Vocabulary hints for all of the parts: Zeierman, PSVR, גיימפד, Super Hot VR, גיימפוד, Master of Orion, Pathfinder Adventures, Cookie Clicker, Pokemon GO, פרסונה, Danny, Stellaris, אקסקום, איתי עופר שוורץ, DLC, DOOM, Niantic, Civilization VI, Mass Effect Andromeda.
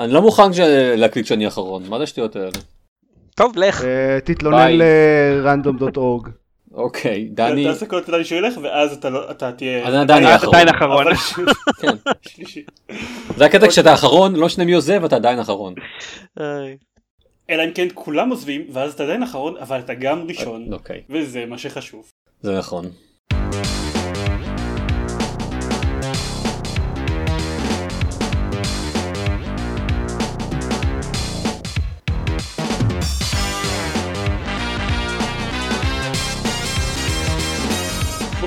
אני לא מוכן להקליט שאני אחרון, מה זה שטויות האלה? טוב, לך. תתלונן ל-random.org. אוקיי, דני. תעשה כל התודה לי שהוא ילך, ואז אתה תהיה... דני אחרון. אתה עדיין אחרון. כן. שלישי. זה הקטע כשאתה אחרון, לא שני מי עוזב, אתה עדיין אחרון. אלא אם כן כולם עוזבים, ואז אתה עדיין אחרון, אבל אתה גם ראשון. אוקיי. וזה מה שחשוב. זה נכון.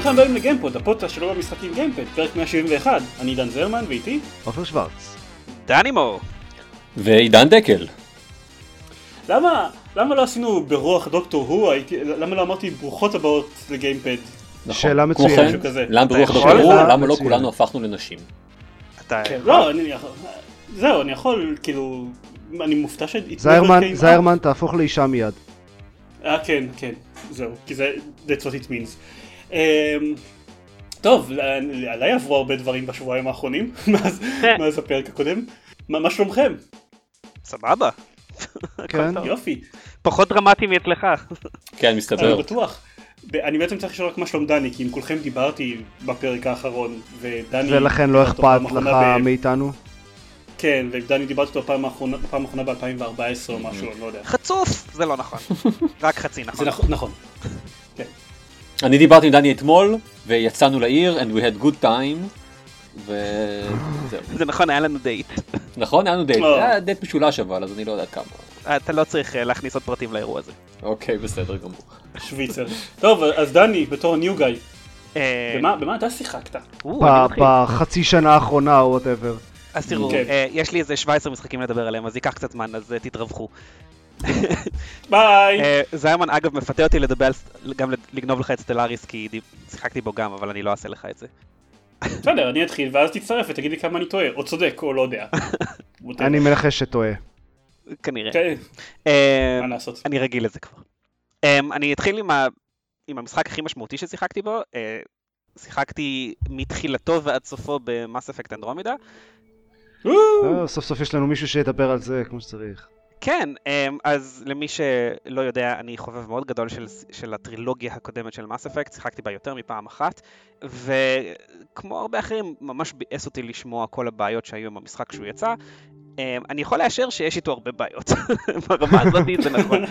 אנחנו מדברים לגיימפוד, הפודקאסט שלו במשחקים גיימפד, פרק 171. אני דן זיירמן, ואיתי עופר שוורץ, דני מור ועידן דקל. למה לא עשינו ברוח דוקטור הוא? למה לא אמרתי ברוכות הבאות לגיימפד? שאלה מצוינת. למה ברוח דוקטור הוא? למה לא כולנו הפכנו לנשים? לא, זהו, אני יכול, כאילו, אני מופתע זיירמן תהפוך לאישה מיד. כן, זהו, כי זה that's what it means. טוב, עליי עברו הרבה דברים בשבועיים האחרונים, מאז הפרק הקודם. מה שלומכם? סבבה. כן. יופי. פחות דרמטי מאצלך. כן, מסתבר. אני בטוח. אני בעצם צריך לשאול רק מה שלום דני, כי אם כולכם דיברתי בפרק האחרון, ודני... ולכן לא אכפת לך מאיתנו? כן, ודני דיברתי אותו פעם האחרונה ב-2014 או משהו, אני לא יודע. חצוף! זה לא נכון. רק חצי נכון. זה נכון. כן. אני דיברתי עם דני אתמול, ויצאנו לעיר, and we had good time, וזהו. זה נכון, היה לנו דייט. נכון, היה לנו דייט. היה דייט משולש אבל, אז אני לא יודע כמה. אתה לא צריך להכניס עוד פרטים לאירוע הזה. אוקיי, בסדר גמור. שוויצר. טוב, אז דני, בתור ניו גאי, במה אתה שיחקת? בחצי שנה האחרונה או whatever. אז תראו, יש לי איזה 17 משחקים לדבר עליהם, אז ייקח קצת זמן, אז תתרווחו. ביי. זיירמן אגב מפתה אותי לדבר גם לגנוב לך את סטלאריס, כי שיחקתי בו גם, אבל אני לא אעשה לך את זה. בסדר, אני אתחיל ואז תצטרף ותגיד לי כמה אני טועה, או צודק או לא יודע. אני מנחש שטועה. כנראה. מה לעשות? אני רגיל לזה כבר. אני אתחיל עם המשחק הכי משמעותי ששיחקתי בו. שיחקתי מתחילתו ועד סופו במאס אפקט אנדרומידה. סוף סוף יש לנו מישהו שידבר על זה כמו שצריך. כן, אז למי שלא יודע, אני חובב מאוד גדול של הטרילוגיה הקודמת של Mass Effect, שיחקתי בה יותר מפעם אחת, וכמו הרבה אחרים, ממש ביאס אותי לשמוע כל הבעיות שהיו עם המשחק שהוא יצא. אני יכול לאשר שיש איתו הרבה בעיות, ברמה הזאת זה נכון.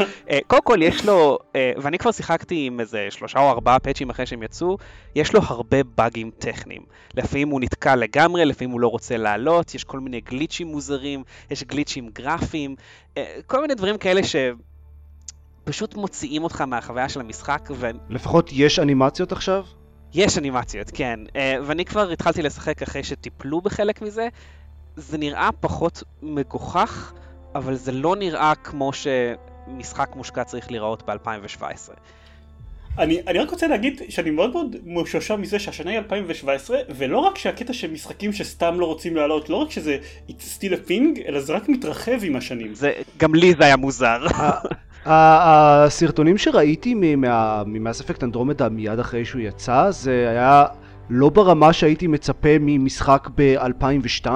קודם כל יש לו, ואני כבר שיחקתי עם איזה 3 או 4 פאצ'ים אחרי שהם יצאו, יש לו הרבה באגים טכניים. לפעמים הוא נתקע לגמרי, לפעמים הוא לא רוצה לעלות, יש כל מיני גליצ'ים מוזרים, יש גליצ'ים גרפיים, כל מיני דברים כאלה שפשוט מוציאים אותך מהחוויה של המשחק. לפחות יש אנימציות עכשיו? יש אנימציות, כן. ואני כבר התחלתי לשחק אחרי שטיפלו בחלק מזה, זה נראה פחות מגוחך, אבל זה לא נראה כמו שמשחק מושקע צריך לראות ב-2017. אני רק רוצה להגיד שאני מאוד מאוד משושע מזה שהשנה היא 2017, ולא רק שהקטע של משחקים שסתם לא רוצים לעלות, לא רק שזה it's still a thing, אלא זה רק מתרחב עם השנים. גם לי זה היה מוזר. הסרטונים שראיתי ממאס אפקט אנדרומדה מיד אחרי שהוא יצא, זה היה לא ברמה שהייתי מצפה ממשחק ב-2002.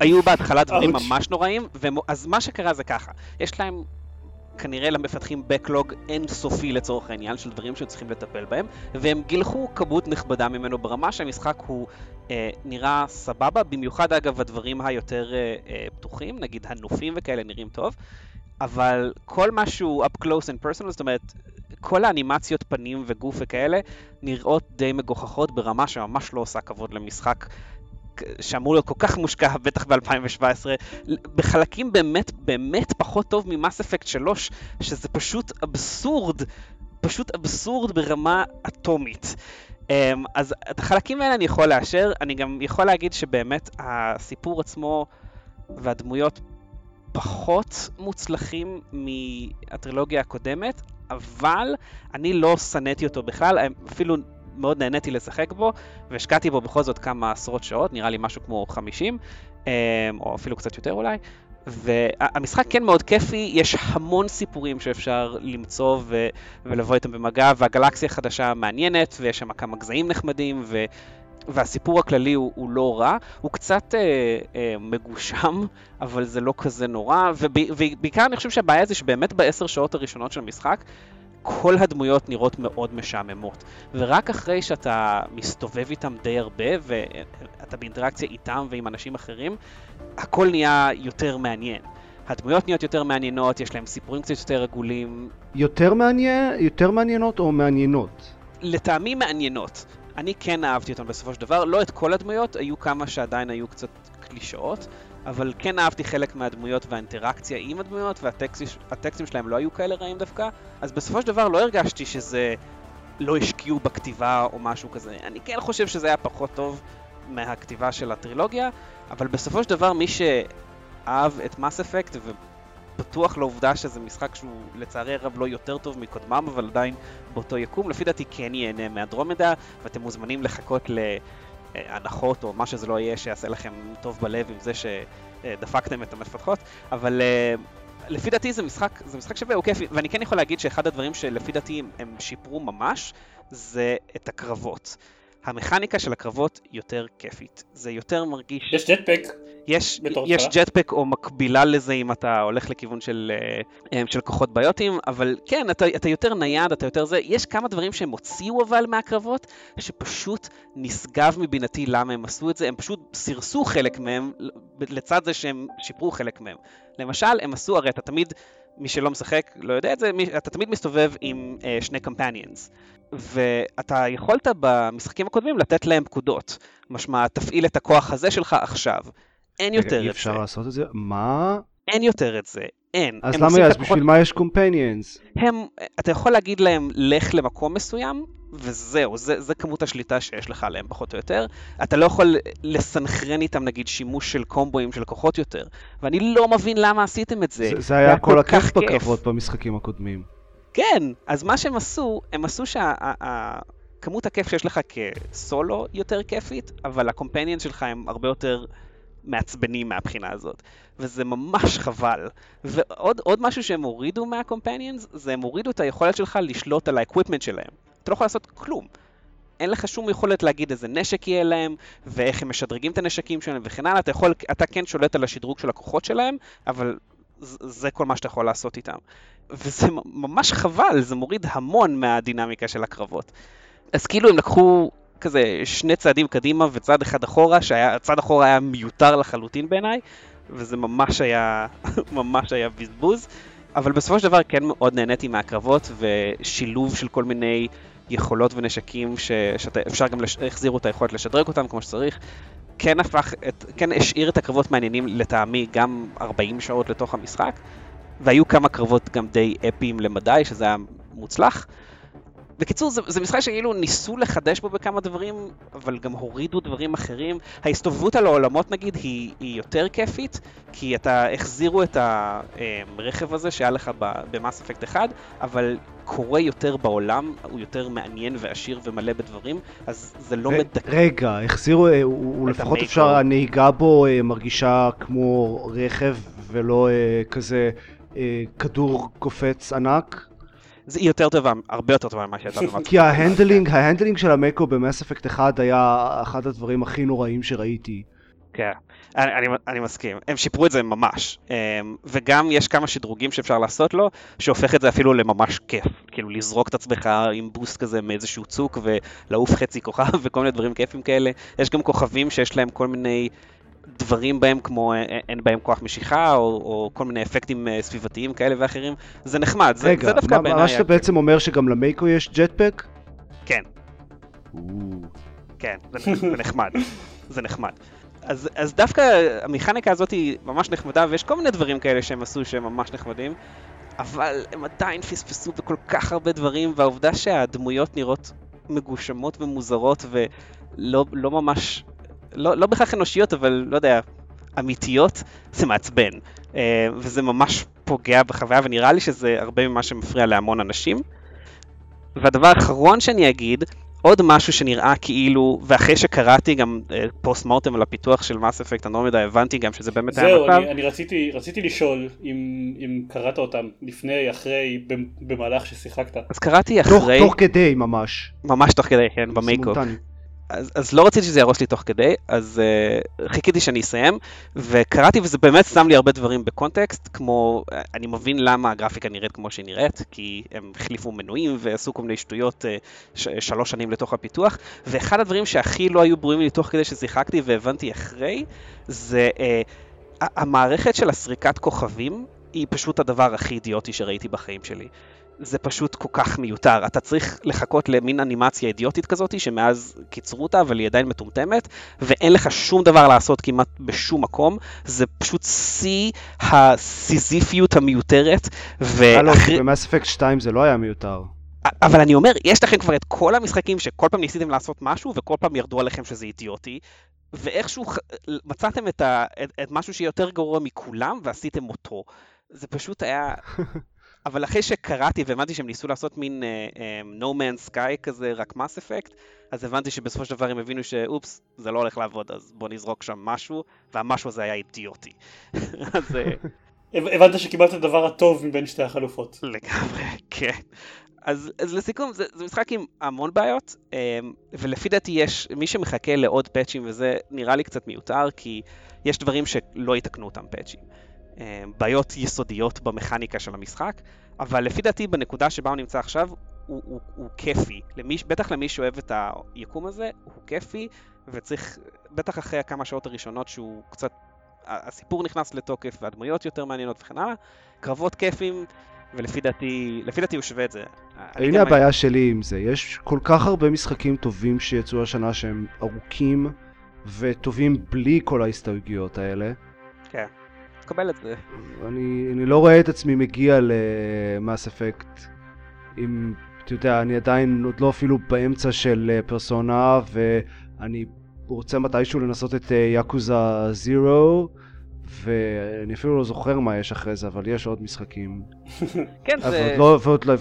היו בהתחלה דברים ממש נוראים, אז מה שקרה זה ככה, יש להם כנראה למפתחים בקלוג אינסופי לצורך העניין של דברים שצריכים לטפל בהם, והם גילחו כמות נכבדה ממנו ברמה שהמשחק הוא נראה סבבה, במיוחד אגב הדברים היותר פתוחים, נגיד הנופים וכאלה נראים טוב, אבל כל משהו up close and personal, זאת אומרת כל האנימציות פנים וגוף וכאלה נראות די מגוחכות ברמה שממש לא עושה כבוד למשחק שאמור להיות כל כך מושקע, בטח ב-2017, בחלקים באמת, באמת פחות טוב ממאס אפקט 3, שזה פשוט אבסורד, ברמה אטומית. אז את החלקים האלה אני יכול לאשר, אני גם יכול להגיד שבאמת הסיפור עצמו והדמויות פחות מוצלחים מהטרילוגיה הקודמת, אבל אני לא סניתי אותו בכלל, אפילו מאוד נהניתי לשחק בו, והשקעתי בו בכל זאת כמה עשרות שעות, נראה לי משהו כמו 50, או אפילו קצת יותר אולי, והמשחק כן מאוד כיפי, יש המון סיפורים שאפשר למצוא ולבוא איתם במגע, והגלקסיה החדשה מעניינת, ויש שם כמה גזעים נחמדים, והסיפור הכללי הוא לא רע, הוא קצת מגושם, אבל זה לא כזה נורא, ובעיקר אני חושב שהבעיה זה שבאמת בעשר שעות הראשונות של המשחק, כל הדמויות נראות מאוד משעממות, ורק אחרי שאתה מסתובב איתם די הרבה, ואתה באינטראקציה איתם ועם אנשים אחרים, הכל נהיה יותר מעניין. הדמויות נהיות יותר מעניינות, יש להם סיפורים קצת יותר רגולים. יותר מעניינות או מעניינות? לטעמי מעניינות. אני כן אהבתי אותן בסופו של דבר, לא את כל הדמויות, היו כמה שעדיין היו קצת קלישאות, אבל כן אהבתי חלק מהדמויות והאינטראקציה עם הדמויות, והטקסטים שלהם לא היו כאלה רעים דווקא, אז בסופו של דבר לא הרגשתי שזה לא השקיעו בכתיבה או משהו כזה. אני כן חושב שזה היה פחות טוב מהכתיבה של הטרילוגיה, אבל בסופו של דבר מי שאהב את Mass Effect ובטוח לעובדה שזה משחק שהוא לצערי הרב לא יותר טוב מקודמם, אבל עדיין באותו יקום, לפי דעתי כן ייהנה מאנדרומדה, ואתם מוזמנים לחכות הנחות או מה שזה לא יהיה שיעשה לכם טוב בלב עם זה שדפקתם את המפתחות, אבל לפי דעתי זה משחק שווה, הוא כיפי, ואני כן יכול להגיד שאחד הדברים שלפי דעתי הם שיפרו ממש זה את הקרבות. המכניקה של הקרבות יותר כיפית, זה יותר מרגיש... יש ג'טפק. יש ג'טפק או מקבילה לזה אם אתה הולך לכיוון של כוחות ביוטים, אבל כן, אתה יותר נייד, אתה יותר זה. יש כמה דברים שהם הוציאו אבל מהקרבות, שפשוט נשגב מבינתי למה הם עשו את זה, הם פשוט סרסו חלק מהם, לצד זה שהם שיפרו חלק מהם. למשל, הם עשו, הרי אתה תמיד, מי שלא משחק לא יודע את זה, אתה תמיד מסתובב עם שני קמפיינינס, ואתה יכולת במשחקים הקודמים לתת להם פקודות, משמע תפעיל את הכוח הזה שלך עכשיו. אין יותר את זה. אפשר לעשות את זה? מה? אין יותר את זה. אין. אז למה יש? בשביל מה יש קומפיינינס? אתה יכול להגיד להם, לך למקום מסוים, וזהו, זה כמות השליטה שיש לך עליהם, פחות או יותר. אתה לא יכול לסנכרן איתם, נגיד, שימוש של קומבויים של כוחות יותר. ואני לא מבין למה עשיתם את זה. זה היה כל הכיף בקרבות במשחקים הקודמים. כן, אז מה שהם עשו, הם עשו כמות הכיף שיש לך כסולו יותר כיפית, אבל הקומפיינינס שלך הם הרבה יותר מעצבנים מהבחינה הזאת, וזה ממש חבל. ועוד משהו שהם הורידו מה-companions, זה הם הורידו את היכולת שלך לשלוט על האקוויפמנט שלהם. אתה לא יכול לעשות כלום. אין לך שום יכולת להגיד איזה נשק יהיה להם, ואיך הם משדרגים את הנשקים שלהם וכן הלאה. אתה כן שולט על השדרוג של הכוחות שלהם, אבל זה כל מה שאתה יכול לעשות איתם. וזה ממש חבל, זה מוריד המון מהדינמיקה של הקרבות. אז כאילו הם לקחו כזה שני צעדים קדימה וצעד אחד אחורה, שהצעד אחורה היה מיותר לחלוטין בעיניי, וזה ממש היה, ממש היה בזבוז, אבל בסופו של דבר כן מאוד נהניתי מהקרבות, ושילוב של כל מיני יכולות ונשקים שאפשר גם להחזיר את היכולת לשדרג אותם כמו שצריך, כן השאיר את הקרבות מעניינים לטעמי גם 40 שעות לתוך המשחק, והיו כמה קרבות גם די אפיים למדי, שזה היה מוצלח. בקיצור, זה משחק שאילו ניסו לחדש בו בכמה דברים, אבל גם הורידו דברים אחרים. ההסתובבות על העולמות, נגיד, היא יותר כיפית, כי אתה החזירו את הרכב הזה שהיה לך במאס אפקט אחד, אבל קורה יותר בעולם, הוא יותר מעניין ועשיר ומלא בדברים, אז זה לא מדכא. רגע, החזירו, לפחות אפשר, הנהיגה בו מרגישה כמו רכב ולא כזה כדור קופץ ענק. זה יותר טובה, הרבה יותר טובה ממה שהייתה במאס. כי ההנדלינג של המקו במאס אפקט אחד היה אחד הדברים הכי נוראים שראיתי. כן, אני מסכים. הם שיפרו את זה ממש. וגם יש כמה שדרוגים שאפשר לעשות לו, שהופך את זה אפילו לממש כיף. כאילו לזרוק את עצמך עם בוסט כזה מאיזשהו צוק, ולעוף חצי כוכב וכל מיני דברים כיפים כאלה. יש גם כוכבים שיש להם כל מיני דברים בהם כמו אין בהם כוח משיכה, או כל מיני אפקטים סביבתיים כאלה ואחרים. זה נחמד, זה דווקא בעיניי. רגע, מה שאתה בעצם אומר שגם למייקו יש ג'טפק? כן. כן, זה נחמד. זה נחמד. אז דווקא המכניקה הזאת היא ממש נחמדה, ויש כל מיני דברים כאלה שהם עשו שהם ממש נחמדים, אבל הם עדיין פספסו בכל כך הרבה דברים, והעובדה שהדמויות נראות מגושמות ומוזרות, ולא ממש... לא בכך אנושיות, אבל לא יודע, אמיתיות, זה מעצבן. וזה ממש פוגע בחוויה, ונראה לי שזה הרבה ממה שמפריע להמון אנשים. והדבר האחרון שאני אגיד, עוד משהו שנראה כאילו, ואחרי שקראתי גם פוסט מורטם על הפיתוח של Mass Effect Andromeda, הבנתי גם שזה באמת היה מצב. זהו, אני רציתי לשאול אם קראת אותם לפני, אחרי, במהלך ששיחקת. אז קראתי אחרי... תוך כדי ממש. ממש תוך כדי, כן, במייקו. אז לא רציתי שזה ירוס לי תוך כדי, אז חיכיתי שאני אסיים, וקראתי, וזה באמת שם לי הרבה דברים בקונטקסט, כמו, אני מבין למה הגרפיקה נראית כמו שהיא נראית, כי הם החליפו מנויים ועשו כל מיני שטויות 3 שנים לתוך הפיתוח, ואחד הדברים שהכי לא היו ברורים לי תוך כדי ששיחקתי והבנתי אחרי, זה המערכת של הסריקת כוכבים, היא פשוט הדבר הכי אידיוטי שראיתי בחיים שלי. זה פשוט כל כך מיותר, אתה צריך לחכות למין אנימציה אידיוטית כזאת שמאז קיצרו אותה, אבל היא עדיין מטומטמת, ואין לך שום דבר לעשות כמעט בשום מקום, זה פשוט שיא הסיזיפיות המיותרת. במאס אפקט 2 זה לא היה מיותר. אבל אני אומר, יש לכם כבר את כל המשחקים שכל פעם ניסיתם לעשות משהו, וכל פעם ירדו עליכם שזה אידיוטי, ואיכשהו מצאתם את משהו שיותר גרוע מכולם, ועשיתם אותו. זה פשוט היה... אבל אחרי שקראתי והבנתי שהם ניסו לעשות מין No Man's Sky כזה, רק Mass Effect, אז הבנתי שבסופו של דבר הם הבינו שאופס, זה לא הולך לעבוד, אז בוא נזרוק שם משהו, והמשהו הזה היה אידיוטי. אז... הבנת שקיבלת הדבר הטוב מבין שתי החלופות. לגמרי, כן. אז לסיכום, זה משחק עם המון בעיות, ולפי דעתי יש, מי שמחכה לעוד פאצ'ים, וזה נראה לי קצת מיותר, כי יש דברים שלא יתקנו אותם פאצ'ים. בעיות יסודיות במכניקה של המשחק, אבל לפי דעתי בנקודה שבה הוא נמצא עכשיו, הוא כיפי. בטח למי שאוהב את היקום הזה, הוא כיפי, וצריך, בטח אחרי כמה שעות הראשונות שהוא קצת, הסיפור נכנס לתוקף והדמויות יותר מעניינות וכן הלאה, קרבות כיפים, ולפי דעתי הוא שווה את זה. הנה הבעיה שלי עם זה, יש כל כך הרבה משחקים טובים שיצאו השנה שהם ארוכים וטובים בלי כל ההסתויגויות האלה. כן. תקבל את זה. אני לא רואה את עצמי מגיע למאס אפקט. אם, אתה יודע, אני עדיין עוד לא אפילו באמצע של פרסונה, ואני רוצה מתישהו לנסות את יקוזה 0, ואני אפילו לא זוכר מה יש אחרי זה, אבל יש עוד משחקים. כן, זה...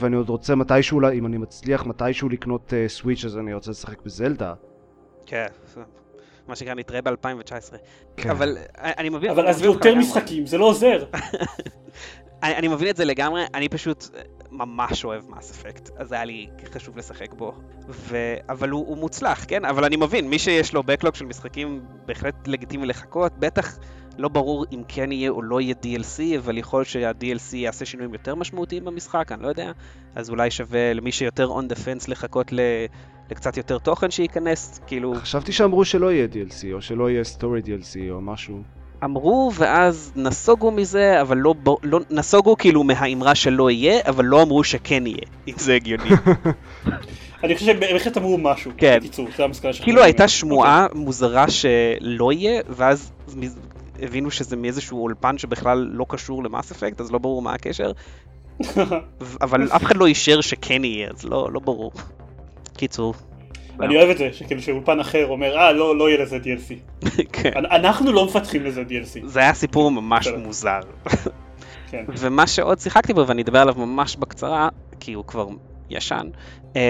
ואני עוד רוצה מתישהו, אם אני מצליח מתישהו לקנות סוויץ' אז אני רוצה לשחק בזלדה. כן. מה שכאן נתראה ב-2019. אבל אני מבין... אבל אז יותר משחקים, זה לא עוזר. אני מבין את זה לגמרי, אני פשוט ממש אוהב מאס אפקט, אז היה לי חשוב לשחק בו. אבל הוא מוצלח, כן? אבל אני מבין, מי שיש לו בקלוג של משחקים בהחלט לגיטימי לחכות, בטח לא ברור אם כן יהיה או לא יהיה DLC, אבל יכול שה-DLC יעשה שינויים יותר משמעותיים במשחק, אני לא יודע. אז אולי שווה למי שיותר on the fence לחכות לקצת יותר תוכן שייכנס, כאילו... חשבתי שאמרו שלא יהיה DLC, או שלא יהיה Story DLC, או משהו. אמרו, ואז נסוגו מזה, אבל לא נסוגו כאילו מהאמרה שלא יהיה, אבל לא אמרו שכן יהיה, אם זה הגיוני. אני חושב שבאמת אמרו משהו, בקיצור, זה המסקנה שלך. כאילו הייתה שמועה מוזרה שלא יהיה, ואז הבינו שזה מאיזשהו אולפן שבכלל לא קשור למאס אפקט, אז לא ברור מה הקשר. אבל אף אחד לא אישר שכן יהיה, אז לא ברור. קיצור. אני אוהב את זה, שכאילו שאולפן אחר אומר, לא יהיה לזה DLC. אנחנו לא מפתחים לזה DLC. זה היה סיפור ממש מוזר. ומה שעוד שיחקתי בו, ואני אדבר עליו ממש בקצרה, כי הוא כבר ישן,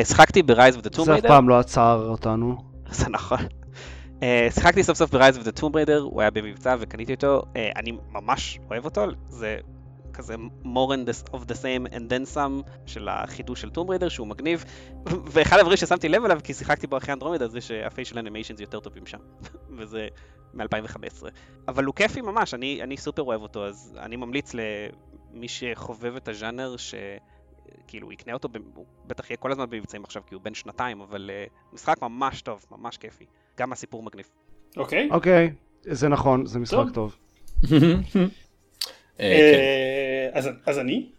שיחקתי ב-Rise of the Tomb Raider. זה אף פעם לא עצר אותנו. זה נכון. שיחקתי סוף סוף ב-Rise of the Tomb Raider, הוא היה במבצע וקניתי אותו, אני ממש אוהב אותו, זה... כזה more of the same and then some של החידוש של טום ריידר שהוא מגניב, ואחד הדברים ששמתי לב אליו כי שיחקתי בו אחרי אנדרומדה זה שהפיישל אנימיישנס יותר טובים שם וזה מ-2015, אבל הוא כיפי ממש, אני סופר אוהב אותו, אז אני ממליץ למי שחובב את הז'אנר שכאילו יקנה אותו, הוא בטח יהיה כל הזמן במבצעים עכשיו כי הוא בן 2, אבל משחק ממש טוב, ממש כיפי, גם הסיפור מגניב. אוקיי, זה נכון, זה משחק טוב. אז אני?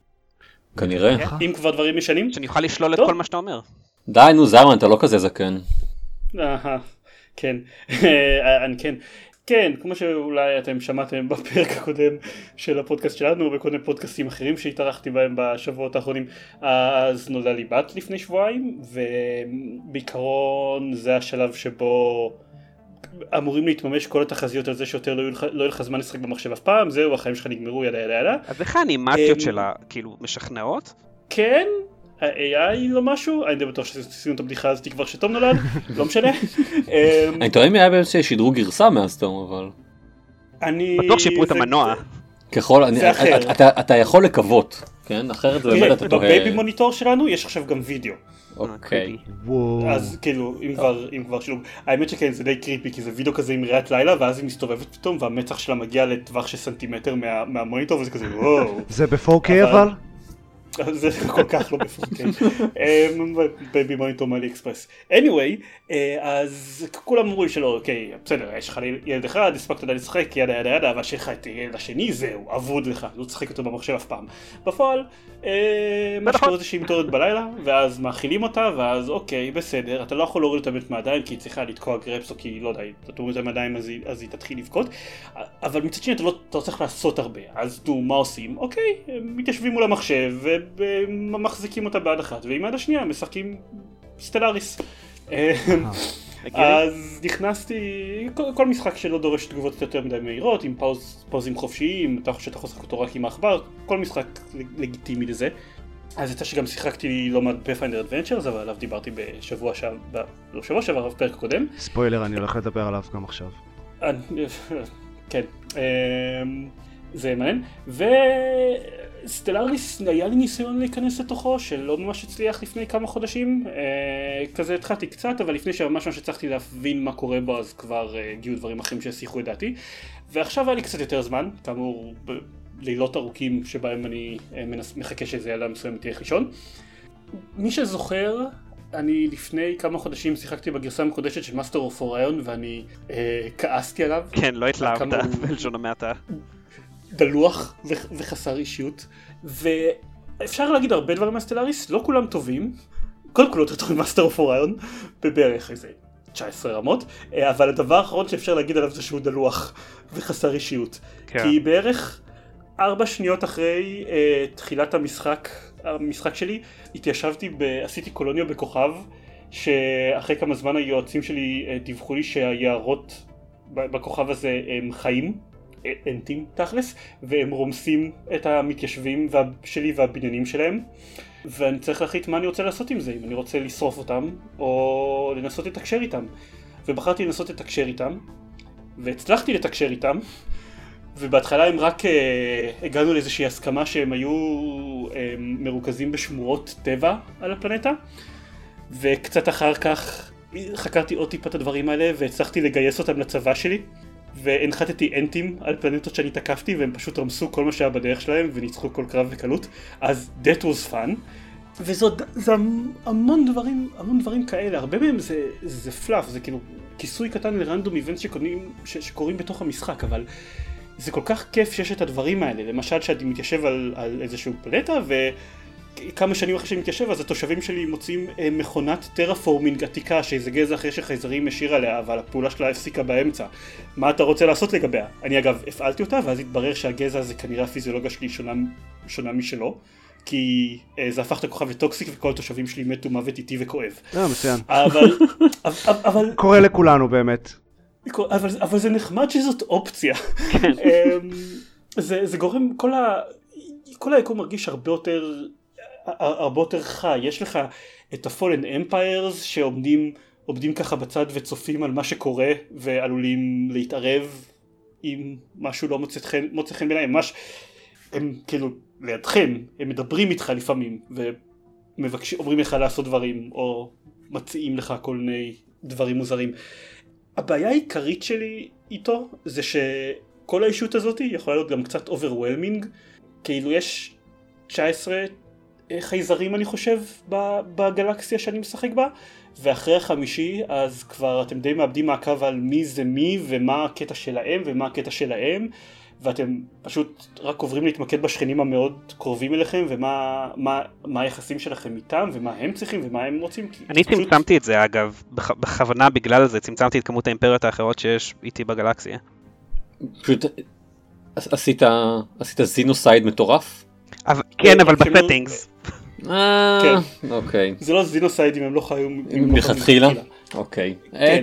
כנראה. אם כבר דברים משנים? שאני אוכל לשלול את כל מה שאתה אומר. די, נו זרמן, אתה לא כזה זקן. כן. כן, כמו שאולי אתם שמעתם בפרק הקודם של הפודקאסט שלנו, וקודם פודקאסטים אחרים שהתארחתי בהם בשבועות האחרונים, אז נולדה לי בת לפני שבועיים, ובעיקרון זה השלב שבו... אמורים להתממש כל התחזיות על זה שיותר לא ילך זמן לשחק במחשב אף פעם, זהו, החיים שלך נגמרו, יאללה. אז איך האנימציות שלה, כאילו, משכנעות? כן, ה-AI לא משהו, אני די בטוח שתשימו את הבדיחה הזאת כבר שתום נולד, לא משנה. אני טועה אם היה באמצע שידרו גרסה מאז תום, אבל... בטוח שיפרו את המנוע. אתה יכול לקוות. כן? אחרת זה באמת אתה תוהה. בבייבי מוניטור שלנו יש עכשיו גם וידאו. אוקיי. אז כאילו, אם כבר שלום, האמת שכן, זה די קריפי, כי זה וידאו כזה עם ריאת לילה, ואז היא מסתובבת פתאום, והמצח שלה מגיע לטווח של סנטימטר מהמוניטור, וזה כזה וואו. זה בפורקי אבל? זה כל כך לא בפורקי. בייבי מוניטור מאלי אקספרס. anyway, אז כולם אמרו לי שלא, אוקיי, בסדר, יש לך ילד אחד, הספקת עדיין לשחק, ידה ידה ידה, אבל שלך את ילד השני, זהו, עבוד לך, לא תשחק אותו במחשב אף פעם. בפועל, מה שקורה זה שהיא מתעוררת בלילה, ואז מאכילים אותה, ואז אוקיי, בסדר, אתה לא יכול להוריד אותה באמת מהידיים, כי היא צריכה לתקוע גרפס, או כי, לא יודע, אתה תוריד אותה מהידיים, אז היא תתחיל לבכות, אבל מצד שני, אתה לא צריך לעשות הרבה, אז מה עושים? אוקיי, מתיישבים מול המחשב, ומחזיקים אותה ביד אחת, ועם היד השנייה משחקים סטלאריס. אז נכנסתי, כל משחק שלא דורש תגובות יותר מדי מהירות, עם פאוזים חופשיים, שאתה יכול לשחק אותו רק עם האחבר, כל משחק לגיטימי לזה. אז יצא שגם שיחקתי לא מעט Pathfinder Adventures, אבל עליו דיברתי בשבוע שעבר, לא שבוע שעבר, בפרק קודם. ספוילר, אני הולך לדבר עליו גם עכשיו. כן, זה מעניין. סטלאריס היה לי ניסיון להיכנס לתוכו, שלא ממש הצליח לפני כמה חודשים, כזה התחלתי קצת, אבל לפני שממש הצלחתי להבין מה קורה בו, אז כבר הגיעו דברים אחרים שהסיחו את דעתי, ועכשיו היה לי קצת יותר זמן, כאמור לילות ארוכים שבהם אני מחכה שזה יאללה מסוים תהיה ראשון. מי שזוכר, אני לפני כמה חודשים שיחקתי בגרסה המקודשת של Master of Orion, ואני כעסתי עליו. כן, לא התלהבת, בלשון המעטה. דלוח וחסר אישיות, ואפשר להגיד הרבה דברים מהסטלאריס, לא כולם טובים, קודם כל יותר טוב ממאסטר אוף אוריון, בבערך איזה 19 רמות, אבל הדבר האחרון שאפשר להגיד עליו זה שהוא דלוח וחסר אישיות, כן. כי בערך 4 שניות אחרי תחילת המשחק שלי, התיישבתי, עשיתי קולוניה בכוכב, שאחרי כמה זמן היועצים שלי דיווחו לי שהיערות בכוכב הזה הם חיים, אינטים תכלס, והם רומסים את המתיישבים שלי והבניינים שלהם, ואני צריך להחליט מה אני רוצה לעשות עם זה, אם אני רוצה לשרוף אותם או לנסות לתקשר איתם, ובחרתי לנסות לתקשר איתם, והצלחתי לתקשר איתם, ובהתחלה הם רק הגענו לאיזושהי הסכמה שהם היו מרוכזים בשמורות טבע על הפלנטה, וקצת אחר כך חקרתי עוד טיפה את הדברים האלה והצלחתי לגייס אותם לצבא שלי, והנחתתי אנטים על פלנטות שאני תקפתי, והם פשוט רמסו כל מה שהיה בדרך שלהם וניצחו כל קרב בקלות, אז that was fun. וזה המון דברים כאלה, הרבה מהם זה פלאף, זה כאילו כיסוי קטן לרנדום איבנט שקוראים בתוך המשחק, אבל זה כל כך כיף שיש את הדברים האלה, למשל שאני מתיישב על איזשהו פלנטה, וכמה שנים אחרי שאני מתיישב אז התושבים שלי מוצאים מכונת טרפורמינג עתיקה שאיזה גזע אחרי שחייזרים השאיר עליה, אבל הפעולה שלה הפסיקה באמצע, מה אתה רוצה לעשות לגביה? אני אגב הפעלתי אותה, ואז התברר שהגזע הזה כנראה הפיזיולוגיה שלי שונה משלו, כי זה הפך את הכוכב לטוקסיק וכל התושבים שלי מתו מוות איתי וכואב. מצוין. אבל קורה לכולנו באמת, אבל זה נחמד שזאת אופציה. זה גורם, כל היקום מרגיש הרבה יותר חי, יש לך את הפולן אמפיירס שעומדים ככה בצד וצופים על מה שקורה ועלולים להתערב אם משהו לא מוצא חן בעיניים, הם כאילו לידכם, הם מדברים איתך לפעמים ואומרים לך לעשות דברים או מציעים לך כל מיני דברים מוזרים. הבעיה העיקרית שלי איתו זה שכל האישות הזאת יכולה להיות גם קצת overwhelming, כאילו יש 19 חייזרים אני חושב בגלקסיה שאני משחק בה, ואחרי החמישי אז כבר אתם די מאבדים מעקב על מי זה מי ומה הקטע שלהם ואתם פשוט רק עוברים להתמקד בשכנים המאוד קרובים אליכם ומה היחסים שלכם איתם ומה הם צריכים ומה הם רוצים. אני צמצמתי את זה אגב בכוונה, בגלל זה צמצמתי את כמות האימפריות האחרות שיש איתי בגלקסיה. פשוט עשית זינוסייד מטורף? כן, אבל בסטינגס. כן. אוקיי. זה לא זינוסיידים, הם לא חיו... מלכתחילה? אוקיי.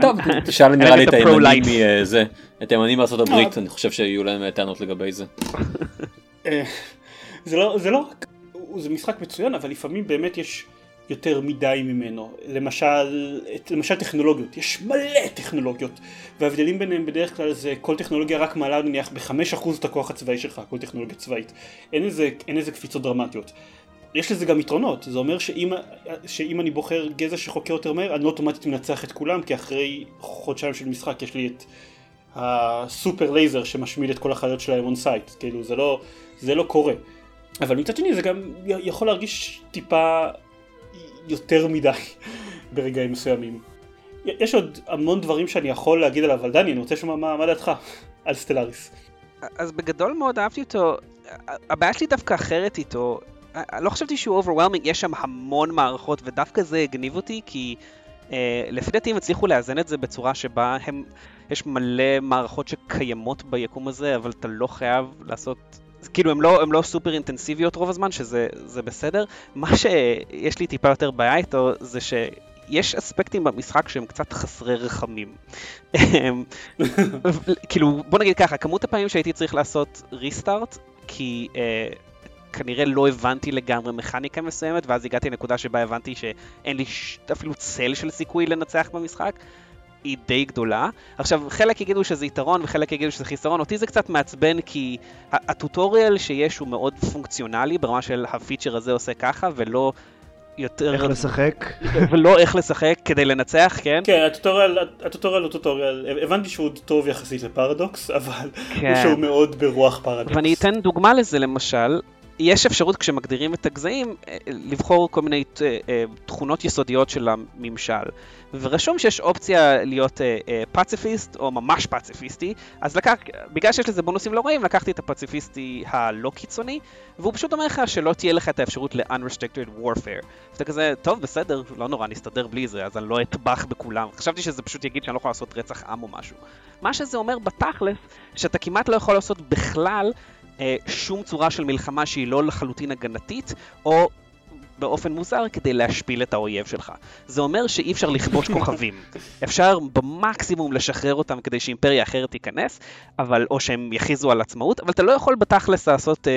טוב, תשאל נראה לי את הימנים מזה. את הימנים בארצות הברית, אני חושב שיהיו להם טענות לגבי זה. זה לא... זה משחק מצוין, אבל לפעמים באמת יש יותר מדי ממנו. למשל טכנולוגיות, יש מלא טכנולוגיות, וההבדלים ביניהם בדרך כלל זה כל טכנולוגיה רק מעלה נניח ב5% את הכוח הצבאי שלך, כל טכנולוגיה צבאית. אין איזה קפיצות דרמטיות. יש לזה גם יתרונות, זה אומר שאם אני בוחר גזע שחוקר יותר מהר, אני לא אוטומטית מנצח את כולם, כי אחרי חודשיים של משחק יש לי את הסופר לייזר שמשמיד את כל החיות שלהם און סייט, כאילו זה לא קורה. אבל מצד שני זה גם יכול להרגיש טיפה יותר מדי ברגעים מסוימים. יש עוד המון דברים שאני יכול להגיד עליו, אבל דני, אני רוצה לשמוע מה דעתך על סטלאריס. אז בגדול מאוד אהבתי אותו, הבעיה שלי דווקא אחרת איתו, לא חשבתי שהוא overwhelming, יש שם המון מערכות ודווקא זה הגניב אותי, כי לפי דעתי הם הצליחו לאזן את זה בצורה שבה יש מלא מערכות שקיימות ביקום הזה, אבל אתה לא חייב לעשות, כאילו הם לא סופר אינטנסיביות רוב הזמן, שזה בסדר. מה שיש לי טיפה יותר בעיה איתו זה שיש אספקטים במשחק שהם קצת חסרי רחמים. כאילו בוא נגיד ככה, כמות הפעמים שהייתי צריך לעשות ריסטארט, כי כנראה לא הבנתי לגמרי מכניקה מסוימת, ואז הגעתי לנקודה שבה הבנתי שאין לי אפילו צל של סיכוי לנצח במשחק, היא די גדולה. עכשיו, חלק יגידו שזה יתרון וחלק יגידו שזה חיסרון. אותי זה קצת מעצבן, כי הטוטוריאל שיש הוא מאוד פונקציונלי, ברמה של הפיצ'ר הזה עושה ככה, ולא יותר... איך לשחק. ולא איך לשחק כדי לנצח, כן? כן, הטוטוריאל הוא טוטוריאל. הבנתי שהוא טוב יחסית לפרדוקס, אבל הוא שהוא מאוד ברוח פרדוקס. ואני אתן דוגמה לזה, למשל, יש אפשרות כשמגדירים את הגזעים לבחור כל מיני תכונות יסודיות של הממשל, ורשום שיש אופציה להיות פציפיסט או ממש פציפיסטי, אז בגלל שיש לזה בונוסים לא רעים, לקחתי את הפציפיסטי הלא קיצוני, והוא פשוט אומר לך שלא תהיה לך את האפשרות ל-unrestricted warfare. ואתה כזה, טוב, בסדר, לא נורא, נסתדר בלי זה, אז אני לא אטבח בכולם. חשבתי שזה פשוט יגיד שאני לא יכול לעשות רצח עם או משהו. מה שזה אומר בתכלס, שאתה כמעט לא יכול לעשות בכלל שום צורה של מלחמה שהיא לא לחלוטין הגנתית, או באופן מוזר כדי להשפיל את האויב שלך. זה אומר שאי אפשר לכבוש כוכבים. אפשר במקסימום לשחרר אותם כדי שאימפריה אחרת תיכנס, אבל, או שהם יחיזו על עצמאות, אבל אתה לא יכול בתכלס לעשות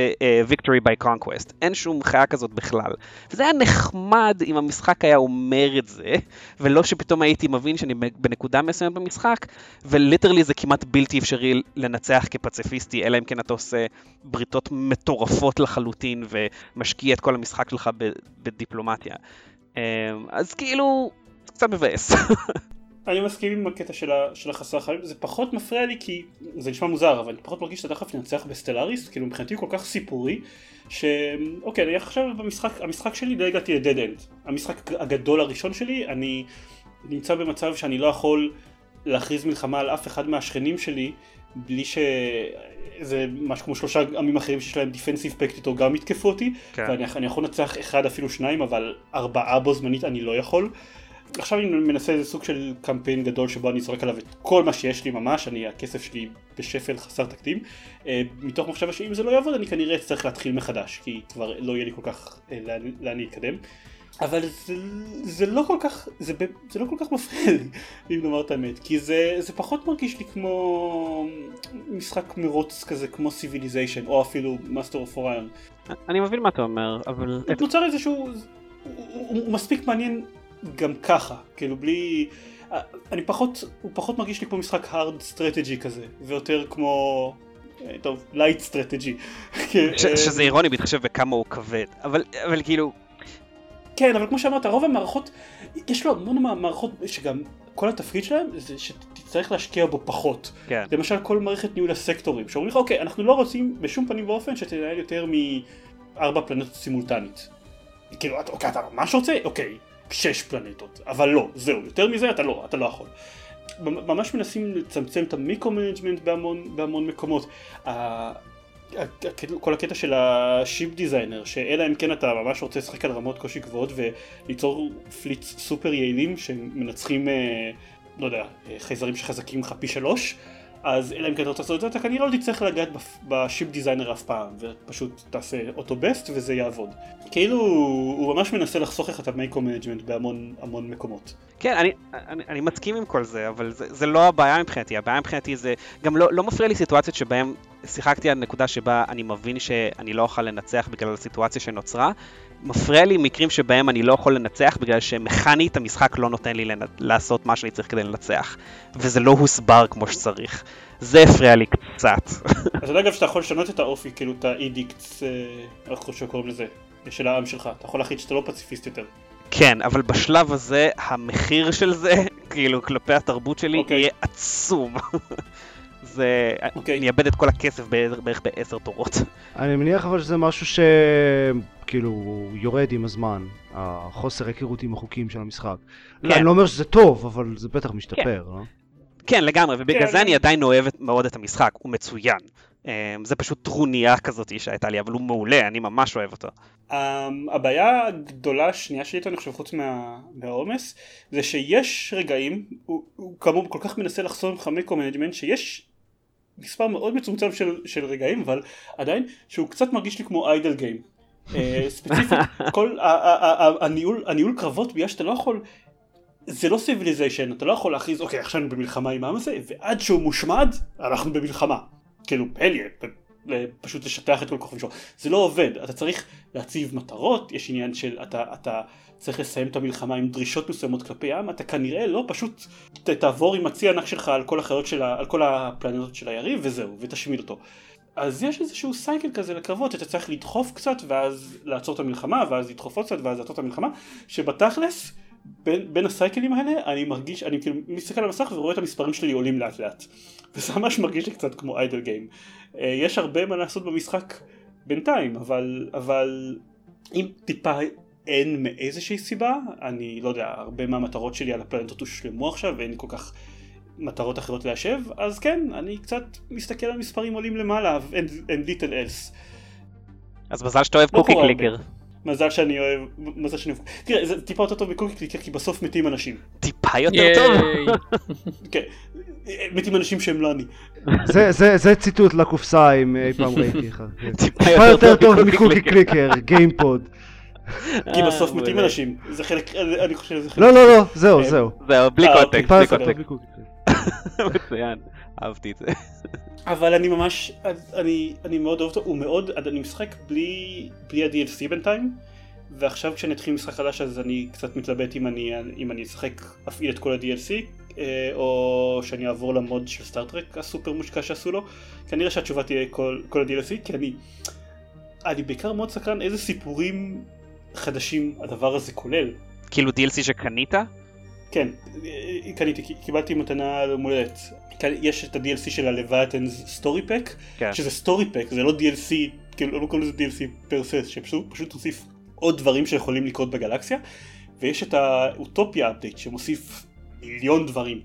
victory by conquest. אין שום חיה כזאת בכלל. וזה היה נחמד אם המשחק היה אומר את זה, ולא שפתאום הייתי מבין שאני בנקודה מסוימת במשחק, וליטרלי זה כמעט בלתי אפשרי לנצח כפציפיסטי, אלא אם כן אתה עושה בריתות מטורפות לחלוטין, ומשקיע את כל המשחק שלך בדיפלומטיה. אז כאילו, זה קצת מבאס. אני מסכים עם הקטע של החסר חיים, זה פחות מפריע לי כי, זה נשמע מוזר, אבל פחות מרגיש שאתה דחף לנצח בסטלאריס, כאילו מבחינתי כל כך סיפורי, שאוקיי, אני עכשיו במשחק, המשחק שלי די הגעתי לדד אנד. המשחק הגדול הראשון שלי, אני נמצא במצב שאני לא יכול להכריז מלחמה על אף אחד מהשכנים שלי, בלי שזה משהו כמו 3 עמים אחרים שיש להם דיפנסיב פקט או גם יתקפו אותי, ואני יכול לנצח 1 אפילו 2, אבל 4 בו זמנית אני לא יכול. עכשיו אני מנסה איזה סוג של קמפיין גדול שבו אני זורק עליו את כל מה שיש לי ממש, הכסף שלי בשפל חסר תקדים, מתוך מחשבה שאם זה לא יעבוד אני כנראה צריך להתחיל מחדש, כי כבר לא יהיה לי כל כך לאן להתקדם. אבל זה לא כל כך, זה לא כל כך מפריע לי, אם נאמר את האמת, כי זה פחות מרגיש לי כמו משחק מרוץ כזה, כמו Civilization, או אפילו Master of Orion. אני מבין מה אתה אומר, אבל... נוצר איזשהו, הוא מספיק מעניין גם ככה, כאילו בלי... הוא פחות מרגיש לי כמו משחק hard strategy כזה, ויותר כמו... טוב, light strategy. שזה אירוני, בהתחשב בכמה הוא כבד, אבל כאילו... כן, אבל כמו שאמרת, רוב המערכות, יש לו המון מערכות שגם כל התפקיד שלהם זה שתצטרך להשקיע בו פחות. כן. למשל כל מערכת ניהול הסקטורים, שאומרים לך, אוקיי, אנחנו לא רוצים בשום פנים ואופן שתנהל יותר מ4 פלנטות סימולטנית. כאילו, אוקיי, אתה ממש רוצה? אוקיי, 6 פלנטות, אבל לא, זהו, יותר מזה אתה לא יכול. ממש מנסים לצמצם את המיקרו-מנג'מנט בהמון מקומות. כל הקטע של השיפ דיזיינר, שאלה אם כן אתה ממש רוצה לשחק על רמות קושי גבוהות וליצור פליץ סופר יעילים שמנצחים, לא יודע, חייזרים שחזקים לך פי 3, אז אלא אם כן אתה רוצה לעשות את זה, אתה כנראה לא תצטרך לגעת בשיפ דיזיינר אף פעם, ופשוט תעשה אותו best וזה יעבוד. כאילו הוא ממש מנסה לחסוך לך את המיקרו-מנג'מנט בהמון המון מקומות. כן, אני מסכים עם כל זה, אבל זה לא הבעיה מבחינתי. הבעיה מבחינתי זה גם לא מפריע לי סיטואציות שבהן שיחקתי על נקודה שבה אני מבין שאני לא אוכל לנצח בגלל הסיטואציה שנוצרה, מפריע לי מקרים שבהם אני לא יכול לנצח בגלל שמכנית המשחק לא נותן לי לעשות מה שאני צריך כדי לנצח, וזה לא הוסבר כמו שצריך. זה הפריע לי קצת. אז אתה יודע אגב שאתה יכול לשנות את האופי, כאילו את האידיקטס, איך שקוראים לזה, של העם שלך, אתה יכול להחליט שאתה לא פציפיסט יותר. כן, אבל בשלב הזה, המחיר של זה, כאילו כלפי התרבות שלי, יהיה עצום. זה... אני אאבד את כל הכסף בערך ב10 תורות. אני מניח אבל שזה משהו ש... כאילו, יורד עם הזמן, החוסר היכרות עם החוקים של המשחק. אני לא אומר שזה טוב, אבל זה בטח משתפר, לא? כן, לגמרי, ובגלל זה אני עדיין אוהב מאוד את המשחק, הוא מצוין. זה פשוט טרוניה כזאת שהייתה לי, אבל הוא מעולה, אני ממש אוהב אותו. הבעיה הגדולה השנייה שלי, אני חושב, חוץ מהעומס, זה שיש רגעים, הוא כמובן כל כך מנסה לחסום מיקרו-מנג'מנט, שיש מספר מאוד מצומצם של רגעים, אבל עדיין שהוא קצת מרגיש לי כמו איידל גיים. ספציפית, כל הניהול קרבות, בגלל שאתה לא יכול... זה לא סיביליזיישן, אתה לא יכול להכריז, אוקיי, עכשיו אנחנו במלחמה עם העם הזה, ועד שהוא מושמד, אנחנו במלחמה. כאילו, פליה, פשוט לשטח את כל כוחו. זה לא עובד, אתה צריך להציב מטרות, יש עניין של, אתה צריך לסיים את המלחמה עם דרישות מסוימות כלפי העם, אתה כנראה לא פשוט תעבור עם הצי הענק שלך על כל החיות שלה, על כל הפלנטות של היריב, וזהו, ותשמיד אותו. אז יש איזשהו סייקל כזה לקרבות, אתה צריך לדחוף קצת, ואז לעצור את המלחמה, ואז לדחוף עוד קצת, ואז לעצור את המלחמה, שבתכלס, בין הסייקלים האלה, אני מרגיש, אני כאילו מסתכל על המסך ורואה את המספרים שלי עולים לאט לאט. וזה ממש מרגיש לי קצת כמו איידל גיים. יש הרבה מה לעשות במשחק בינתיים, אבל אם טיפה אין מאיזושהי סיבה, אני לא יודע, הרבה מהמטרות שלי על הפלנטות הושלמו עכשיו, ואין כל כך מטרות אחרות להשב, אז כן, אני קצת מסתכל על המספרים עולים למעלה, and little else. אז מזל שאתה אוהב קוקי קליקר. מזל שאני אוהב, מזל שאני אוהב. תראה, זה טיפה יותר טוב בקוקי קליקר, כי בסוף מתים אנשים. טיפה יותר טוב? כן, מתים אנשים שהם לא אני. זה ציטוט לקופסה עם אי פעם ראיתי אחד. טיפה יותר טוב מקוקי קליקר, גיימפוד. כי בסוף מתים אנשים, זה חלק, אני חושב שזה חלק. לא, זהו. זהו, בלי קונטקסט, בלי קונטקסט. מצוין, אהבתי את זה. אבל אני ממש, אני מאוד אוהב אותו, הוא מאוד, אני משחק בלי ה-DLC בינתיים, ועכשיו כשאני אתחיל משחק חדש אז אני קצת מתלבט אם אני אשחק, אפעיל את כל ה-DLC, או שאני אעבור למוד של סטארטרק הסופר מושקע שעשו לו, כנראה שהתשובה תהיה כל ה-DLC, כי אני בעיקר מאוד סקרן איזה סיפורים חדשים הדבר הזה כולל. כאילו DLC שקנית? כן, קניתי, קיבלתי מתנה למולדת. יש את ה-DLC של הלוויתנס סטורי פק, שזה סטורי פק, זה לא DLC, כאילו לא קוראים לזה DLC פרסס, שפשוט מוסיף עוד דברים שיכולים לקרות בגלקסיה, ויש את האוטופיה אפדייט שמוסיף מיליון דברים.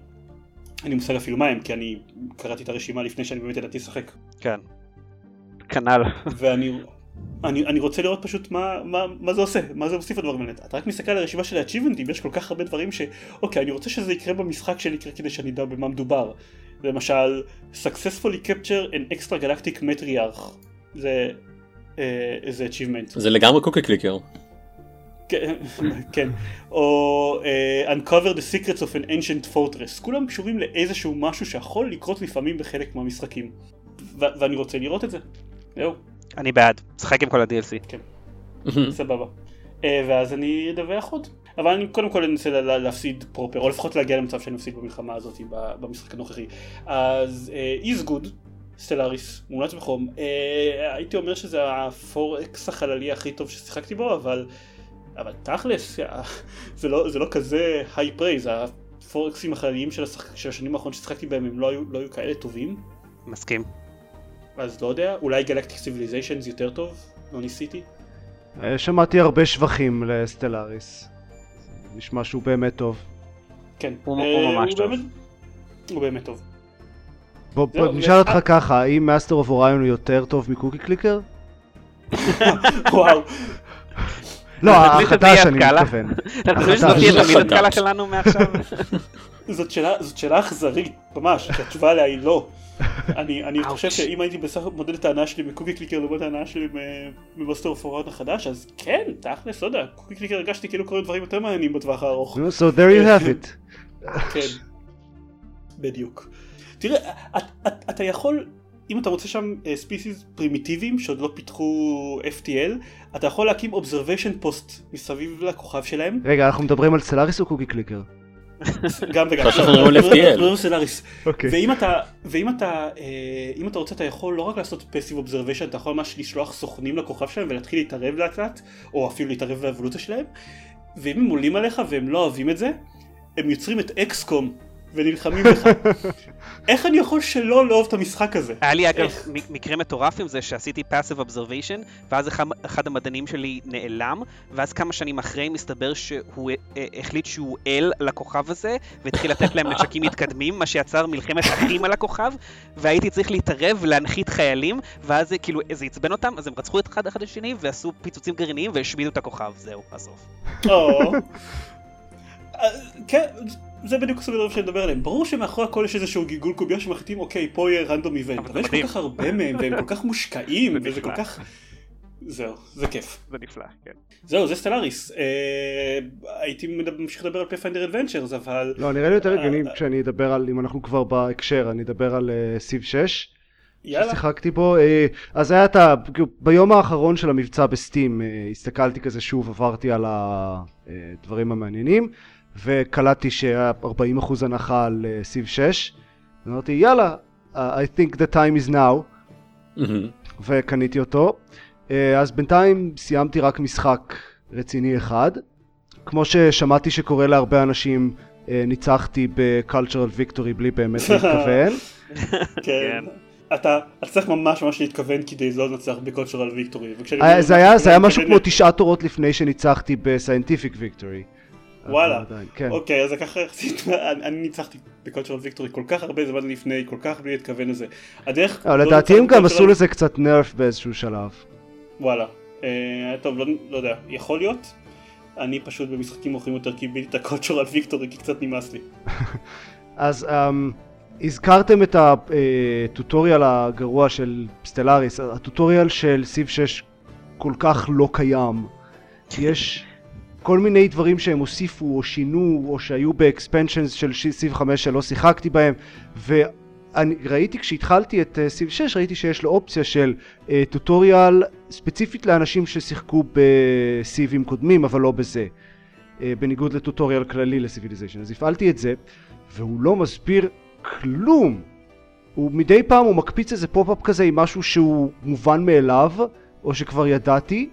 אני מושג אפילו מהם, כי אני קראתי את הרשימה לפני שאני באמת ידעתי לשחק. כן, כנ"ל. ואני רוצה לראות פשוט מה זה עושה, מה זה מוסיף הדברים האלה. אתה רק מסתכל על הרשימה של האצ'יבמנטים, יש כל כך הרבה דברים שאוקיי, אני רוצה שזה יקרה במשחק שלי כדי שאני אדע במה מדובר. למשל, successfully capture an extra galactic matriarch. זה achievement. זה לגמרי קוקי קליקר. כן. או uncover the secrets of an ancient fortress. כולם קשורים לאיזשהו משהו שיכול לקרות לפעמים בחלק מהמשחקים. ואני רוצה לראות את זה. זהו. אני בעד, שחק עם כל ה-DLC. כן, סבבה. ואז אני אדווח עוד. אבל אני קודם כל אנסה להפסיד פרופר, או לפחות להגיע למצב שאני מפסיד במלחמה הזאת, במשחק הנוכחי. אז Is Good, סטלאריס, מומלץ בחום. הייתי אומר שזה ה-4X החללי הכי טוב ששיחקתי בו, אבל תכלס, זה לא כזה high praise. ה-4Xים החלליים של השנים האחרונות ששיחקתי בהם, הם לא היו כאלה טובים. מסכים. אז לא יודע, אולי גלקטיק סיביליזיישנס יותר טוב? לא ניסיתי? שמעתי הרבה שבחים לסטלאריס. נשמע שהוא באמת טוב. כן, הוא ממש טוב. הוא באמת טוב. בוא נשאל אותך ככה, האם Master of Orion הוא יותר טוב מקוקי קליקר? וואו. לא, החדש אני מתכוון. אתה חושב שזאת תהיה תמיד התקלה שלנו מעכשיו? זאת שאלה אכזרית, ממש, התשובה עליה היא לא. אני חושב שאם הייתי בסך מודד את הענה שלי מקוקי קליקר לעומת הענה שלי ממאסטר אוף אוריון החדש, אז כן, תכלס, לא יודע, קוקי קליקר הרגשתי כאילו קוראים דברים יותר מעניינים בטווח הארוך. So there you have it. כן, בדיוק. תראה, אתה יכול אם אתה רוצה שם ספיסיס פרימיטיביים שעוד לא פיתחו FTL, אתה יכול להקים observation post מסביב לכוכב שלהם. רגע, אנחנו מדברים על סלאריס או קוקי קליקר? גם וגם. אנחנו מדברים על FTL. מדברים על סלאריס. ואם אתה רוצה, אתה יכול לא רק לעשות פסיב observation, אתה יכול ממש לשלוח סוכנים לכוכב שלהם ולהתחיל להתערב לאט, או אפילו להתערב לאבולוציה שלהם, ואם הם עולים עליך והם לא אוהבים את זה, הם יוצרים את אקסקום ונלחמים לך. איך אני יכול שלא לאהוב את המשחק הזה? היה לי אגב מקרה מטורף עם זה שעשיתי passive observation, ואז אחד המדענים שלי נעלם, ואז כמה שנים אחרי מסתבר שהוא החליט שהוא אל לכוכב הזה, והתחיל לתת להם נשקים מתקדמים, מה שיצר מלחמת אחים על הכוכב, והייתי צריך להתערב להנחית חיילים, ואז כאילו זה עצבן אותם, אז הם רצחו את אחד השני, ועשו פיצוצים גרעיניים והשמידו את הכוכב, זהו, עזוב. כן, זה בדיוק סוג הדברים שאני מדבר עליהם. ברור שמאחורי הכל יש איזשהו גיגול קוביה שמחליטים, אוקיי, פה יהיה רנדום איבנט. אבל יש כל כך הרבה מהם, והם כל כך מושקעים, וזה כל כך... זהו, זה כיף. זה נפלא, כן. זהו, זה סטלאריס. הייתי ממשיך לדבר על Pathfinder Adventures, אבל... לא, נראה לי יותר הגיוני כשאני אדבר על, אם אנחנו כבר בהקשר, אני אדבר על סיב 6, ששיחקתי בו. אז היה אתה, ביום האחרון של המבצע בסטים, הסתכלתי כזה שוב, עברתי על הדברים המעניינים. וקלטתי שהיה 40% הנחה על סיב 6, ואמרתי יאללה, I think the time is now, וקניתי אותו. אז בינתיים סיימתי רק משחק רציני אחד. כמו ששמעתי שקורה להרבה אנשים, ניצחתי בקלצ'רל ויקטורי בלי באמת להתכוון. כן. אתה צריך ממש ממש להתכוון כדי לא לנצח בקלצ'רל ויקטורי. זה היה משהו כמו 9 תורות לפני שניצחתי בסיינטיפיק ויקטורי. וואלה, אוקיי, אז ככה יחסית, אני ניצחתי בקולצ'רל ויקטורי כל כך הרבה זמן לפני, כל כך בלי להתכוון לזה. הדרך... לדעתי הם גם עשו לזה קצת נרף באיזשהו שלב. וואלה, טוב, לא יודע, יכול להיות? אני פשוט במשחקים מוכרים יותר קיבלתי את הקולצ'רל ויקטורי כי קצת נמאס לי. אז הזכרתם את הטוטוריאל הגרוע של סטלאריס, הטוטוריאל של סיב 6 כל כך לא קיים. יש... כל מיני דברים שהם הוסיפו או שינו או שהיו באקספנשנס של סיב 5 שלא שיחקתי בהם, ואני ראיתי כשהתחלתי את סיב 6 ראיתי שיש לו אופציה של טוטוריאל ספציפית לאנשים ששיחקו בסיבים קודמים אבל לא בזה, בניגוד לטוטוריאל כללי לסיביליזיישן. אז הפעלתי את זה והוא לא מסביר כלום, ומדי פעם הוא מקפיץ איזה פופ-אפ כזה עם משהו שהוא מובן מאליו או שכבר ידעתי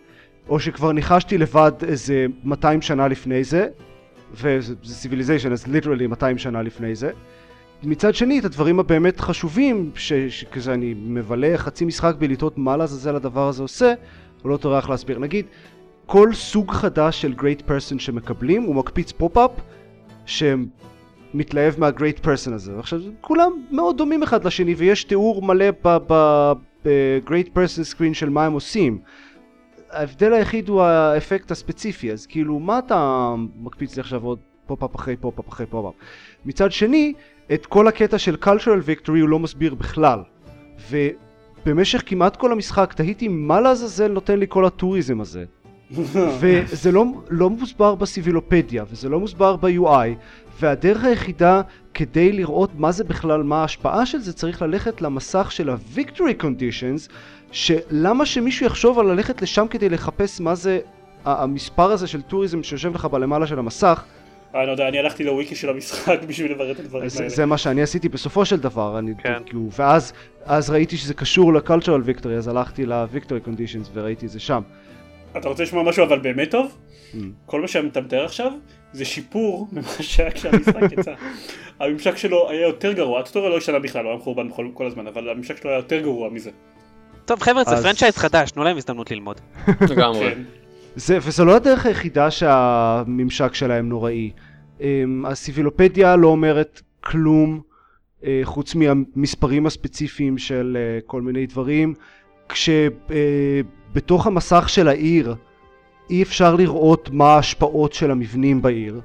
או שכבר ניחשתי לבד איזה 200 שנה לפני זה, וזה סיביליזיישן, אז ליטרלי 200 שנה לפני זה. מצד שני, את הדברים הבאמת חשובים, שכזה אני מבלה חצי משחק בלטעות מה לעזאזל הדבר הזה עושה, הוא לא טורח להסביר. נגיד, כל סוג חדש של great person שמקבלים, הוא מקפיץ פופ-אפ שמתלהב מה-great person הזה. עכשיו, כולם מאוד דומים אחד לשני, ויש תיאור מלא ב-great person screen של מה הם עושים. ההבדל היחיד הוא האפקט הספציפי, אז כאילו מה אתה מקפיץ לי עכשיו עוד פופ-אפ אחרי פופ-אפ אחרי פופ-אפ? מצד שני, את כל הקטע של cultural victory הוא לא מסביר בכלל, ובמשך כמעט כל המשחק תהיתי מה לעזאזל נותן לי כל הטוריזם הזה, וזה לא מוסבר בסיבילופדיה וזה לא מוסבר ב-UI, והדרך היחידה כדי לראות מה זה בכלל, מה ההשפעה של זה, צריך ללכת למסך של ה-victory conditions, שלמה שמישהו יחשוב על ללכת לשם כדי לחפש מה זה המספר הזה של טוריזם שיושב לך בלמעלה של המסך. אני יודע, אני הלכתי לוויקי של המשחק בשביל לברר את הדברים האלה. זה מה שאני עשיתי בסופו של דבר, ואז ראיתי שזה קשור ל-cultural victory, אז הלכתי ל-victory conditions וראיתי זה שם. אתה רוצה לשמוע משהו אבל באמת טוב? כל מה שאתה מתאר עכשיו זה שיפור ממה שהיה כשהמשחק יצא. הממשק שלו היה יותר גרוע, הטוטוריאל לא השתנה בכלל, הוא היה מחורבן כל הזמן, אבל הממשק שלו היה יותר גרוע מזה. טוב חבר'ה, זה פרנצ'ייז חדש, תנו להם הזדמנות ללמוד. לגמרי. וזו לא הדרך היחידה שהממשק שלהם נוראי. הסיבילופדיה לא אומרת כלום, חוץ מהמספרים הספציפיים של כל מיני דברים, כשבתוך המסך של העיר אי אפשר לראות מה ההשפעות של המבנים בעיר.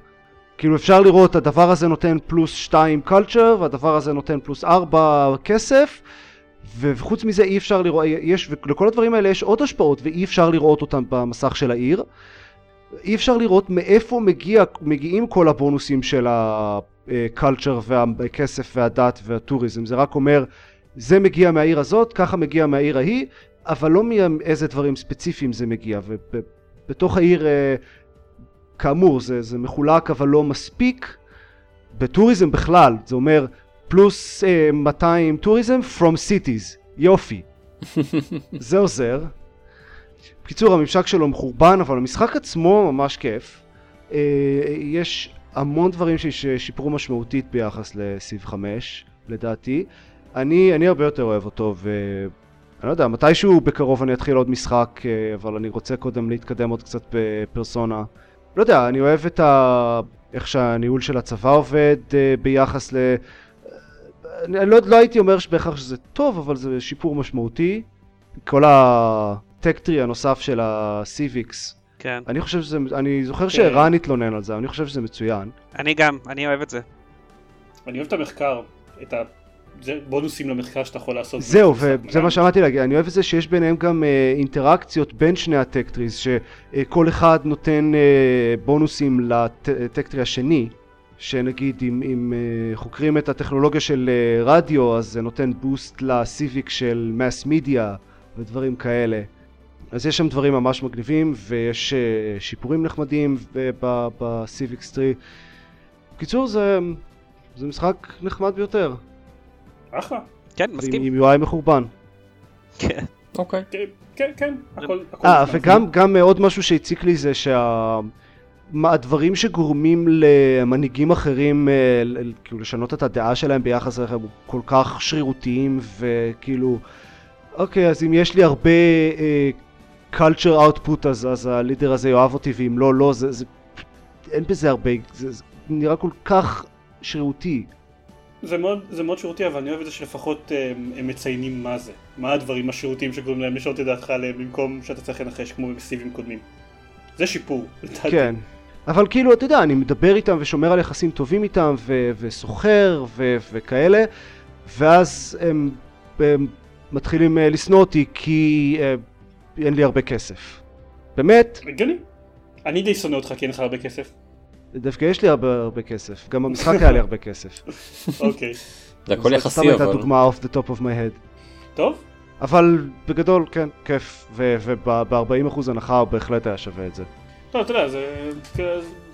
כאילו אפשר לראות הדבר הזה נותן פלוס 2 culture, והדבר הזה נותן פלוס 4 כסף, וחוץ מזה אי אפשר לראות, ולכל הדברים האלה יש עוד השפעות ואי אפשר לראות אותם במסך של העיר. אי אפשר לראות מאיפה מגיעים כל הבונוסים של הקלצ'ר והכסף והדת והטוריזם. זה רק אומר זה מגיע מהעיר הזאת, ככה מגיע מהעיר ההיא, אבל לא מאיזה דברים ספציפיים זה מגיע. ובתוך העיר, כאמור, זה מחולק אבל לא מספיק. בטוריזם בכלל, זה אומר פלוס 200 טוריזם from cities. יופי. זה עוזר. בקיצור, הממשק שלו מחורבן, אבל המשחק עצמו ממש כיף. יש המון דברים ששיפרו משמעותית ביחס לסיב 5, לדעתי. אני הרבה יותר אוהב אותו, ואני לא יודע, מתישהו בקרוב אני אתחיל עוד משחק, אבל אני רוצה קודם להתקדם עוד קצת בפרסונה. לא יודע, אני אוהב את איך שהניהול של הצבא עובד ביחס לא הייתי אומר שבהכרח שזה טוב, אבל זה שיפור משמעותי. כל הטקטרי הנוסף של הסיביקס. כן. אני חושב שזה, אני זוכר שרן התלונן על זה, אני חושב שזה מצוין. אני גם, אני אוהב את זה. אני אוהב את המחקר, את הבונוסים למחקר שאתה יכול לעשות. זהו, וזה מה שאמרתי להגיד, אני אוהב את זה שיש ביניהם גם אינטראקציות בין שני הטקטריז, שכל אחד נותן בונוסים לטקטרי השני. שנגיד אם חוקרים את הטכנולוגיה של רדיו, אז זה נותן בוסט לסיביק של מס מידיה ודברים כאלה. אז יש שם דברים ממש מגניבים, ויש שיפורים נחמדים בסיביק סטרי. בקיצור, זה משחק נחמד ביותר. אחלה. כן, מסכים. עם UI מחורבן. כן. אוקיי. כן, כן. וגם עוד משהו שהציק לי זה הדברים שגורמים למנהיגים אחרים כאילו לשנות את הדעה שלהם ביחס אליכם כל כך שרירותיים, וכאילו אוקיי, אז אם יש לי הרבה culture output אז הלידר הזה יאהב אותי, ואם לא, זה אין בזה הרבה, זה נראה כל כך שרירותי. זה מאוד שרירותי, אבל אני אוהב את זה שלפחות הם מציינים מה זה, מה הדברים השרירותיים שגורמים להם לשנות את דעתך עליהם, במקום שאתה צריך לנחש כמו במסיבים קודמים. זה שיפור. כן. אבל כאילו, אתה יודע, אני מדבר איתם ושומר על יחסים טובים איתם, וסוחר וכאלה, ואז הם מתחילים לסנוע אותי כי אין לי הרבה כסף. באמת? גני, אני די שונא אותך כי אין לך הרבה כסף. דווקא יש לי הרבה כסף, גם במשחק היה לי הרבה כסף. אוקיי. זה הכל יחסי, אבל... זאת הייתה דוגמה off the top of my head. טוב. אבל בגדול, כן, כיף, וב-40% הנחה בהחלט היה שווה את זה. לא, אתה יודע,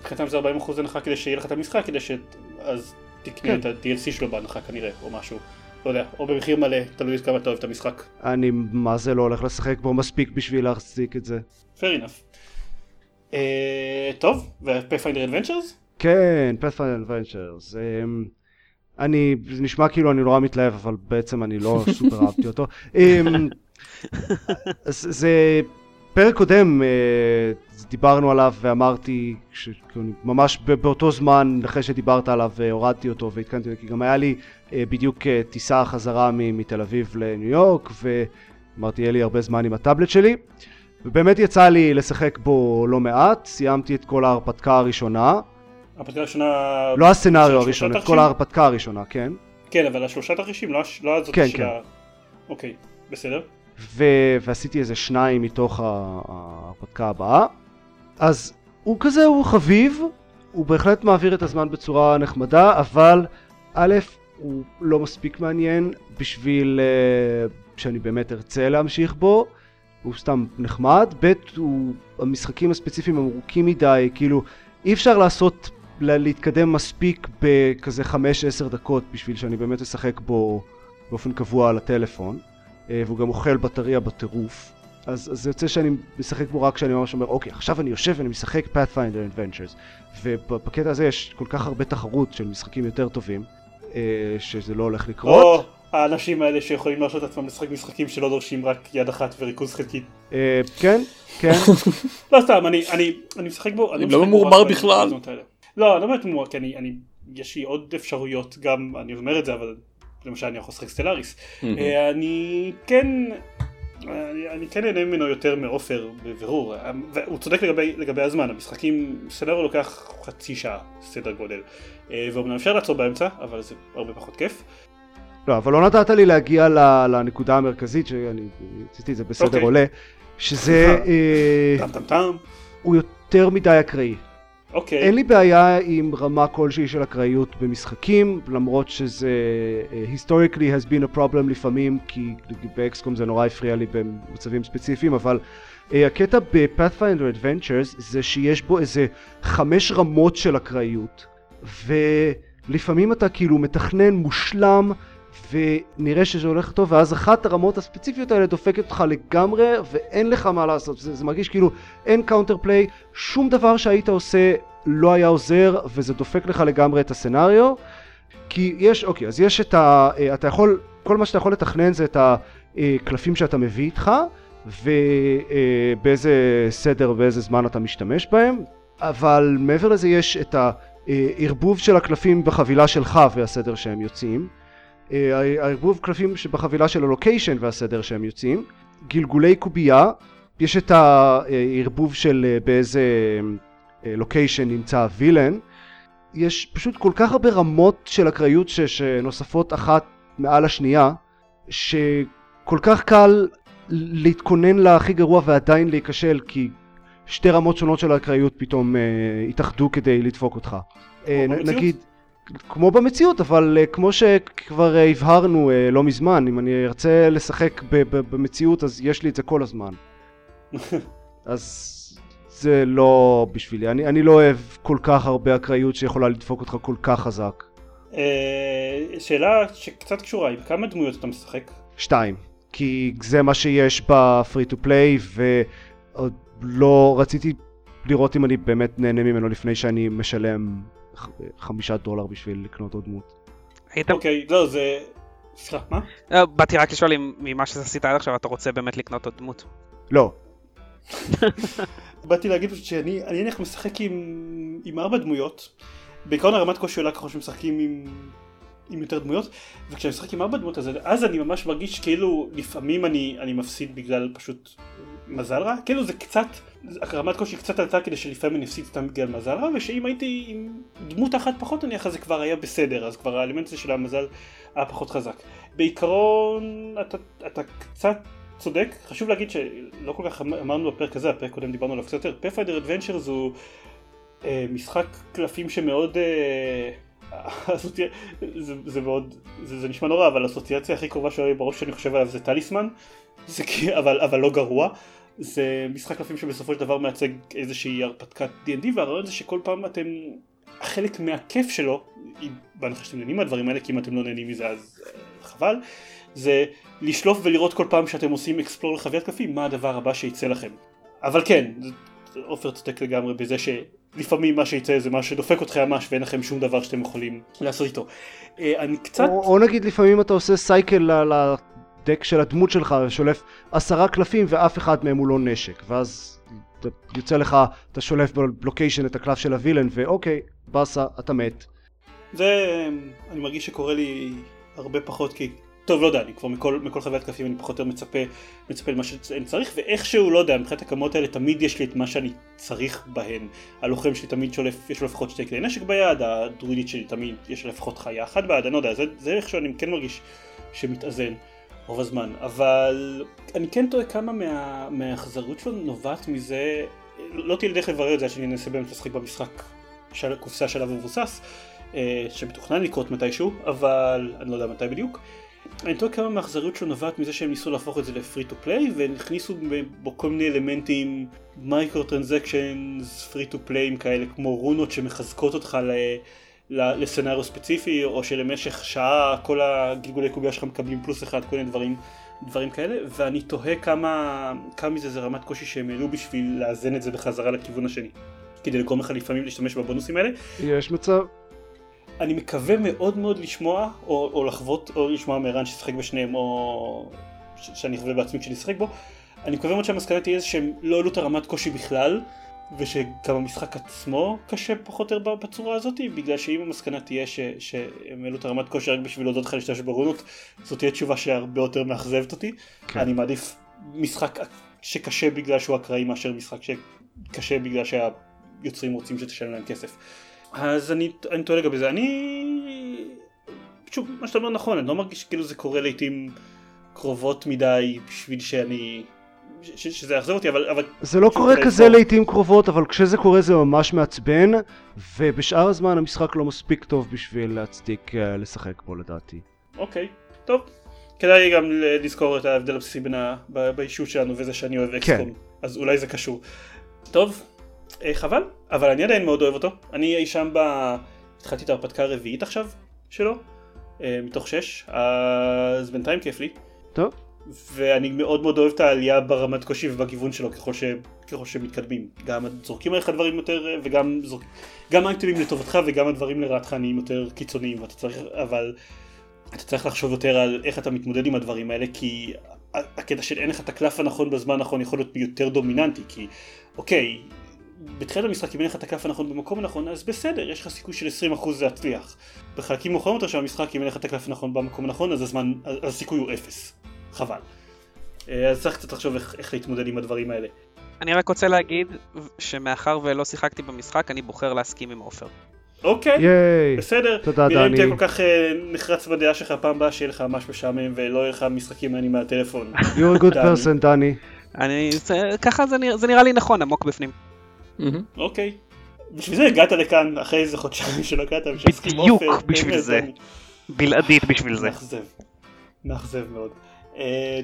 חתם זה 40% הנחה כדי שיהיה לך את המשחק, כדי שאז תקנה את ה-DLC שלו בהנחה כנראה, או משהו, לא יודע, או במחיר מלא, תלוי כמה אתה אוהב את המשחק. אני, מה זה, לא הולך לשחק בו מספיק בשביל להחזיק את זה. Fair enough. טוב, ו-Pathfinder Adventures? כן, Pathfinder Adventures. זה נשמע כאילו אני נורא מתלהב, אבל בעצם אני לא סופר אהבתי אותו. זה פרק קודם, דיברנו עליו ואמרתי, ממש באותו זמן אחרי שדיברת עליו הורדתי אותו והתקנתי, כי גם היה לי בדיוק טיסה חזרה מתל אביב לניו יורק, ואמרתי יהיה לי הרבה זמן עם הטאבלט שלי, ובאמת יצא לי לשחק בו לא מעט, סיימתי את כל ההרפתקה הראשונה. ההרפתקה הראשונה... לא הסצנריו הראשון, את כל ההרפתקה הראשונה, כן? כן, אבל השלושה תרחישים, לא הזאת של ה... אוקיי, בסדר. ועשיתי איזה שניים מתוך ההרפתקה הבאה. אז הוא כזה, הוא חביב, הוא בהחלט מעביר את הזמן בצורה נחמדה, אבל א', הוא לא מספיק מעניין בשביל שאני באמת ארצה להמשיך בו, הוא סתם נחמד, ב', המשחקים הספציפיים הם ארוכים מדי, כאילו אי אפשר להתקדם מספיק בכזה 5-10 דקות בשביל שאני באמת אשחק בו באופן קבוע על הטלפון, והוא גם אוכל בטריה בטירוף, אז זה יוצא שאני משחק בו רק כשאני ממש אומר אוקיי, עכשיו אני יושב ואני משחק Pathfinder Adventures, ובקטע הזה יש כל כך הרבה תחרות של משחקים יותר טובים שזה לא הולך לקרות. או האנשים האלה שיכולים להרשות עצמם לשחק משחקים שלא דורשים רק יד אחת וריכוז חלקית. כן, כן. לא סתם, אני משחק בו, אני לא ממורמר בכלל. לא באמת ממורמר, כי יש לי עוד אפשרויות גם, אני אומר את זה, אבל למשל אני יכול לשחק סטלאריס. אני כן אהנה ממנו יותר מאופר בבירור, והוא צודק לגבי הזמן, המשחקים, סטלארו לוקח חצי שעה, סדר גודל, ואומנם אפשר לעצור באמצע, אבל זה הרבה פחות כיף. לא, אבל לא נתת לי להגיע לנקודה המרכזית, שאני רציתי את זה בסדר עולה, שזה הוא יותר מדי אקראי. אוקיי. אין לי בעיה עם רמה כלשהי של אקראיות במשחקים, למרות שזה historically has been a problem לפעמים, כי באקסקום זה נורא הפריע לי במצבים ספציפיים, אבל הקטע ב-Pathfinder Adventures זה שיש בו איזה 5 רמות של אקראיות, ולפעמים אתה כאילו מתכנן מושלם, ונראה שזה הולך טוב, ואז אחת הרמות הספציפיות האלה דופקת אותך לגמרי, ואין לך מה לעשות. זה מרגיש כאילו אין קאונטר פליי, שום דבר שהיית עושה לא היה עוזר, וזה דופק לך לגמרי את הסנריו. כי יש, אוקיי, אז יש את ה... אתה יכול, כל מה שאתה יכול לתכנן זה את הקלפים שאתה מביא איתך, ובאיזה סדר ובאיזה זמן אתה משתמש בהם, אבל מעבר לזה יש את הערבוב של הקלפים בחבילה שלך והסדר שהם יוצאים, הערבוב קלפים שבחבילה של הלוקיישן והסדר שהם יוצאים, גלגולי קובייה, יש את הערבוב של באיזה לוקיישן נמצא הווילן, יש פשוט כל כך הרבה רמות של אקראיות שנוספות אחת מעל השנייה, שכל כך קל להתכונן להכי גרוע ועדיין להיכשל, כי שתי רמות שונות של האקראיות פתאום התאחדו כדי לדפוק אותך. נגיד כמו במציאות, אבל כמו שכבר הבהרנו לא מזמן, אם אני ארצה לשחק במציאות, אז יש לי את זה כל הזמן. אז זה לא בשבילי. אני לא אוהב כל כך הרבה אקראיות שיכולה לדפוק אותך כל כך חזק. שאלה שקצת קשורה, עם כמה דמויות אתה משחק? 2, כי זה מה שיש בפרי טו פליי, ולא רציתי לראות אם אני באמת נהנה ממנו לפני שאני משלם $5 בשביל לקנות עוד דמות. אוקיי, לא, זה... סליחה, מה? באתי רק לשאול אם ממה שעשית עד עכשיו אתה רוצה באמת לקנות עוד דמות. לא. באתי להגיד פשוט שאני נניח משחק עם 4 דמויות, בעיקרון הרמת קושי עולה ככל שמשחקים עם יותר דמויות, וכשאני משחק עם 4 דמויות אז אני ממש מרגיש כאילו לפעמים אני מפסיד בגלל פשוט מזל רע, כאילו זה קצת... הרמת קושי קצת עלתה כדי שלפעמים אני הפסיד סתם בגלל מזל רע, ושאם הייתי עם דמות אחת פחות נניח אז זה כבר היה בסדר, אז כבר האלמנט הזה של המזל היה פחות חזק. בעיקרון אתה קצת צודק, חשוב להגיד שלא כל כך אמרנו בפרק הזה, הפרק קודם דיברנו עליו קצת יותר. Pathfinder Adventures הוא משחק קלפים שמאוד... זה נשמע נורא, אבל האסוציאציה הכי קרובה שלי בראש שאני חושב עליו זה טליסמן, אבל לא גרוע. זה משחק קלפים שבסופו של דבר מייצג איזושהי הרפתקת D&D, והרעיון זה שכל פעם אתם, חלק מהכיף שלו, בהנחה שאתם נהנים מהדברים האלה, כי אם אתם לא נהנים מזה אז חבל, זה לשלוף ולראות כל פעם שאתם עושים אקספלור לחוויית קלפים, מה הדבר הבא שיצא לכם. אבל כן, אופר צודק לגמרי בזה שלפעמים מה שיצא זה מה שדופק אותך ממש, ואין לכם שום דבר שאתם יכולים לעשות איתו. אני קצת... או נגיד לפעמים אתה עושה סייקל על... דק של הדמות שלך שולף 10 קלפים ואף אחד מהם הוא לא נשק, ואז יוצא לך, אתה שולף בלוקיישן את הקלף של הווילן ואוקיי, בסה, אתה מת. זה אני מרגיש שקורה לי הרבה פחות, כי טוב, לא יודע, אני כבר מכל חוויית קלפים אני פחות או יותר מצפה למה שאני צריך, ואיכשהו, לא יודע, מבחינת הכמות האלה תמיד יש לי את מה שאני צריך בהן. הלוחם שלי תמיד שולף, יש לו לפחות 2 כלי נשק ביד, הדרואידית שלי תמיד יש לו לפחות חיה אחת ביד, אני לא יודע, זה איכשהו אני כן מרגיש שמתאזן רוב הזמן, אבל אני כן טועה כמה מההחזרות שלו נובעת מזה, לא תהיה לי דרך לברר את זה עד שאני אנסה באמת לשחק במשחק של קופסה שלב ומבוסס, שמתוכנן לקרות מתישהו, אבל אני לא יודע מתי בדיוק. אני טועה כמה מההחזרות שלו נובעת מזה שהם ניסו להפוך את זה לפרי טו פליי, והכניסו בו כל מיני אלמנטים, מייקרו טרנזקשנס, פרי טו פליים כאלה, כמו רונות שמחזקות אותך לסנאריו ספציפי, או שלמשך שעה כל הגלגולי קוביה שלך מקבלים +1, כל מיני דברים כאלה, ואני תוהה כמה מזה זה רמת קושי שהם העלו בשביל לאזן את זה בחזרה לכיוון השני, כדי לגרום לך לפעמים להשתמש בבונוסים האלה. יש מצב. אני מקווה מאוד מאוד לשמוע, או לחוות, או לשמוע מהרן ששחק בשניהם, או שאני חווה בעצמי כשנשחק בו. אני מקווה מאוד שהמסקנה תהיה שהם לא העלו את הרמת קושי בכלל, ושגם המשחק עצמו קשה פחות או יותר בצורה הזאת, בגלל שאם המסקנה תהיה שהם העלו את הרמת קושי רק בשביל להודות לך להשתמש ברונות, זאת תהיה תשובה שהרבה יותר מאכזבת אותי. כן. אני מעדיף משחק שקשה בגלל שהוא אקראי מאשר משחק שקשה בגלל שהיוצרים רוצים שתשלם להם כסף. אז אני טועה לגבי זה. שוב, מה שאתה אומר נכון, אני לא מרגיש כאילו זה קורה לעתים קרובות מדי בשביל שאני... שזה יחזור אותי, אבל... זה לא קורה כזה לעיתים קרובות, אבל כשזה קורה זה ממש מעצבן, ובשאר הזמן המשחק לא מספיק טוב בשביל להצדיק לשחק בו לדעתי. אוקיי, טוב. כדאי גם לזכור את ההבדל הבסיסי באישות שלנו וזה שאני אוהב אקסקום, אז אולי זה קשור. טוב, חבל, אבל אני עדיין מאוד אוהב אותו. אני אי שם התחלתי את ההרפתקה הרביעית עכשיו שלו, מתוך 6, אז בינתיים כיף לי. טוב. ואני מאוד מאוד אוהב את העלייה ברמת קושי ובגיוון שלו ככל שמתקדמים. גם זורקים עליך דברים יותר, וגם האקטיבים לטובתך וגם הדברים לרעתך נהיים יותר קיצוניים, ואתה צריך, אבל... אתה צריך לחשוב יותר על איך אתה מתמודד עם הדברים האלה, כי הקטע של אין לך את הקלף הנכון בזמן הנכון יכול להיות יותר דומיננטי, כי אוקיי, בתחילת המשחק אם אין לך את הקלף הנכון במקום הנכון, אז בסדר, יש לך סיכוי של 20% זה יצליח. בחלקים מאוחרים יותר של המשחק, אם אין לך את הקלף הנכון במקום הנכון, אז הסיכוי הוא 0. חבל. אז צריך קצת לחשוב איך להתמודד עם הדברים האלה. אני רק רוצה להגיד שמאחר ולא שיחקתי במשחק, אני בוחר להסכים עם עופר. אוקיי, בסדר, נראה אם תהיה כל כך נחרץ בדעה שלך פעם באה שיהיה לך ממש משעמם ולא יהיה לך משחקים מעניינים מהטלפון. You're a good person, דני. ככה זה נראה לי נכון, עמוק בפנים. אוקיי, בשביל זה הגעת לכאן אחרי איזה חודשיים שלא הגעת בשביל אופן. בדיוק בשביל זה, בלעדית בשביל זה. מאכזב מאוד.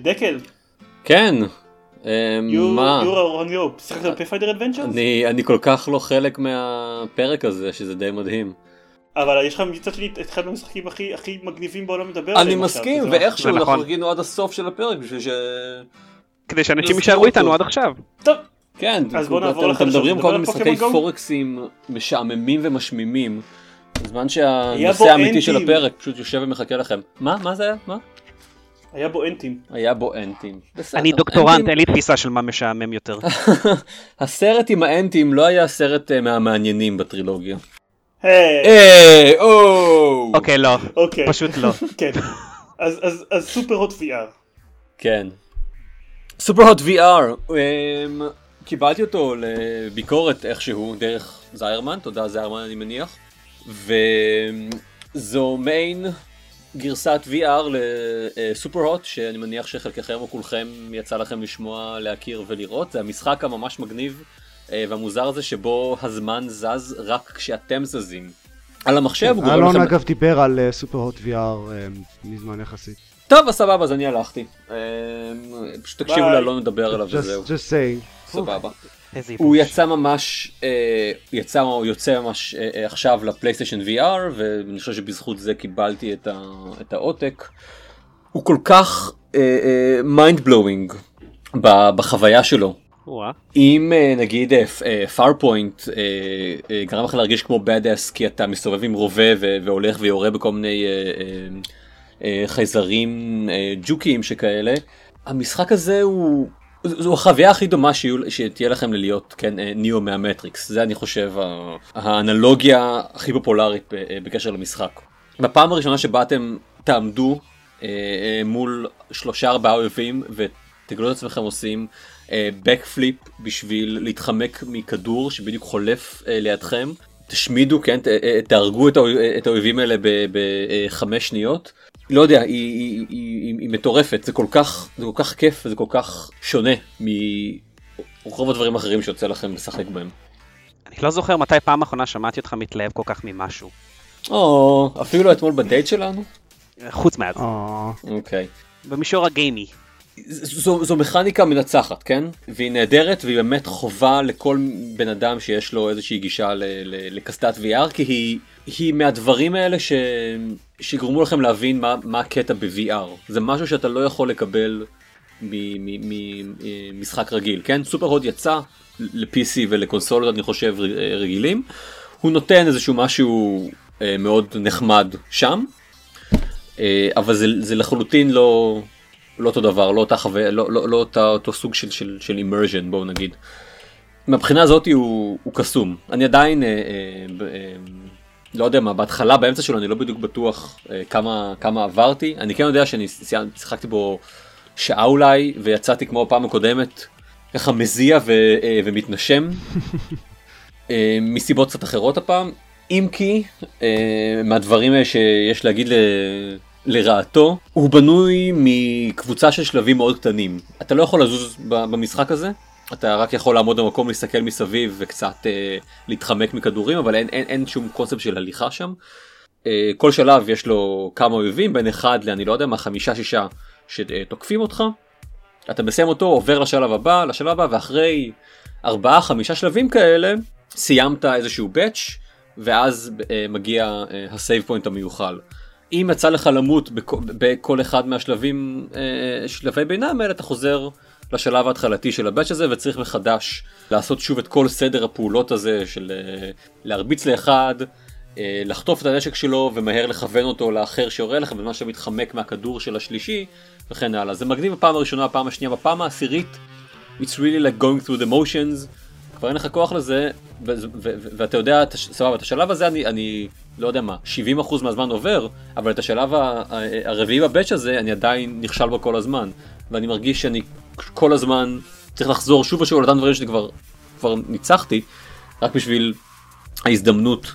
דקל. כן. You're on you, שיחקת על Pathfinder Adventures? אני כל כך לא חלק מהפרק הזה, שזה די מדהים. אבל יש לך מצד שלי את אחד מהמשחקים הכי מגניבים בעולם מדבר עליהם. אני מסכים, ואיכשהו אנחנו רגינו עד הסוף של הפרק, בשביל ש... כדי שאנשים יישארו איתנו עד עכשיו. טוב. כן, אתם מדברים כל משחקי פורקסים משעממים ומשמימים, בזמן שהנושא האמיתי של הפרק פשוט יושב ומחכה לכם. מה זה היה? מה? היה בו אנטים. אני דוקטורנט, אין לי תפיסה של מה משעמם יותר. הסרט עם האנטים לא היה הסרט מהמעניינים בטרילוגיה. היי, אוו. אוקיי, לא. פשוט לא. כן. אז סופר הוט VR. כן. סופר הוט VR. קיבלתי אותו לביקורת איכשהו דרך זיירמן, תודה זיירמן אני מניח. וזו מיין... גרסת VR לסופר הוט, שאני מניח שחלקכם או כולכם יצא לכם לשמוע, להכיר ולראות. זה המשחק הממש מגניב והמוזר הזה שבו הזמן זז רק כשאתם זזים. על המחשב הוא גורם לכם... אלון אגב דיבר על סופר הוט VR מזמן יחסית. טוב, הסבבה, אז אני הלכתי. פשוט תקשיבו לאלון לדבר עליו וזהו. Just saying. סבבה. הוא יצא ממש, יוצא ממש עכשיו לפלייסטיישן VR, ואני חושב שבזכות זה קיבלתי את העותק. הוא כל כך mind blowing בחוויה שלו. אם נגיד Farpoint גרם לך להרגיש כמו badass, כי אתה מסובב עם רובה והולך ויורה בכל מיני חייזרים ג'וקים שכאלה, המשחק הזה הוא... זו החוויה הכי דומה שתהיה לכם ללהיות, כן, ניאו מהמטריקס. זה אני חושב האנלוגיה הכי פופולרית בקשר למשחק. בפעם הראשונה שבאתם תעמדו מול 3-4 אויבים ותגלו את עצמכם עושים backflip בשביל להתחמק מכדור שבדיוק חולף לידכם. תשמידו, כן, תהרגו את האויבים האלה ב5 שניות. לא יודע, היא מטורפת, זה כל כך כיף וזה כל כך שונה מרוב הדברים אחרים שיוצא לכם לשחק בהם. אני לא זוכר מתי פעם האחרונה שמעתי אותך מתלהב כל כך ממשהו. או, אפילו לא אתמול בדייט שלנו? חוץ מעט. אוקיי. במישור הגיימי. זו מכניקה מנצחת, כן? והיא נהדרת והיא באמת חובה לכל בן אדם שיש לו איזושהי גישה לקסדת VR, כי היא מהדברים האלה שיגרמו לכם להבין מה הקטע ב-VR. זה משהו שאתה לא יכול לקבל ממשחק רגיל, כן? סופר הוט יצא ל-PC ולקונסולות, אני חושב, רגילים. הוא נותן איזשהו משהו מאוד נחמד שם, אבל זה לחלוטין לא אותו דבר, לא אותו סוג של immersion, בואו נגיד. מהבחינה הזאת הוא קסום. אני עדיין... לא יודע מה, בהתחלה, באמצע שלו, אני לא בדיוק בטוח כמה עברתי. אני כן יודע שאני שיחקתי בו שעה אולי, ויצאתי כמו הפעם הקודמת, ככה מזיע ומתנשם, מסיבות קצת אחרות הפעם. אם כי, מהדברים שיש להגיד לרעתו, הוא בנוי מקבוצה של שלבים מאוד קטנים. אתה לא יכול לזוז במשחק הזה, אתה רק יכול לעמוד במקום, להסתכל מסביב וקצת להתחמק מכדורים, אבל אין שום קונספט של הליכה שם. כל שלב יש לו כמה אויבים, בין אחד לאני לא יודע מה, 5-6 שתוקפים אותך. אתה מסיים אותו, עובר לשלב הבא, ואחרי 4-5 שלבים כאלה, סיימת איזשהו באץ', ואז מגיע הסייב פוינט המיוחל. אם יצא לך למות בכל אחד מהשלבים, שלבי בינם האלה, אתה חוזר לשלב ההתחלתי של הבאץ' הזה, וצריך מחדש לעשות שוב את כל סדר הפעולות הזה של להרביץ לאחד, לחטוף את הנשק שלו ומהר לכוון אותו לאחר שיורה לך, במה שמתחמק מהכדור של השלישי וכן הלאה. זה מגניב בפעם הראשונה, בפעם השנייה, בפעם העשירית. It's really like going through the motions. כבר אין לך כוח לזה, ואתה יודע, סבבה, את השלב הזה אני לא יודע מה, 70% מהזמן עובר, אבל את השלב הרביעי בבאץ' הזה אני עדיין נכשל בו כל הזמן, ואני מרגיש שאני כל הזמן צריך לחזור שוב ושוב על אותם דברים שאני כבר ניצחתי, רק בשביל ההזדמנות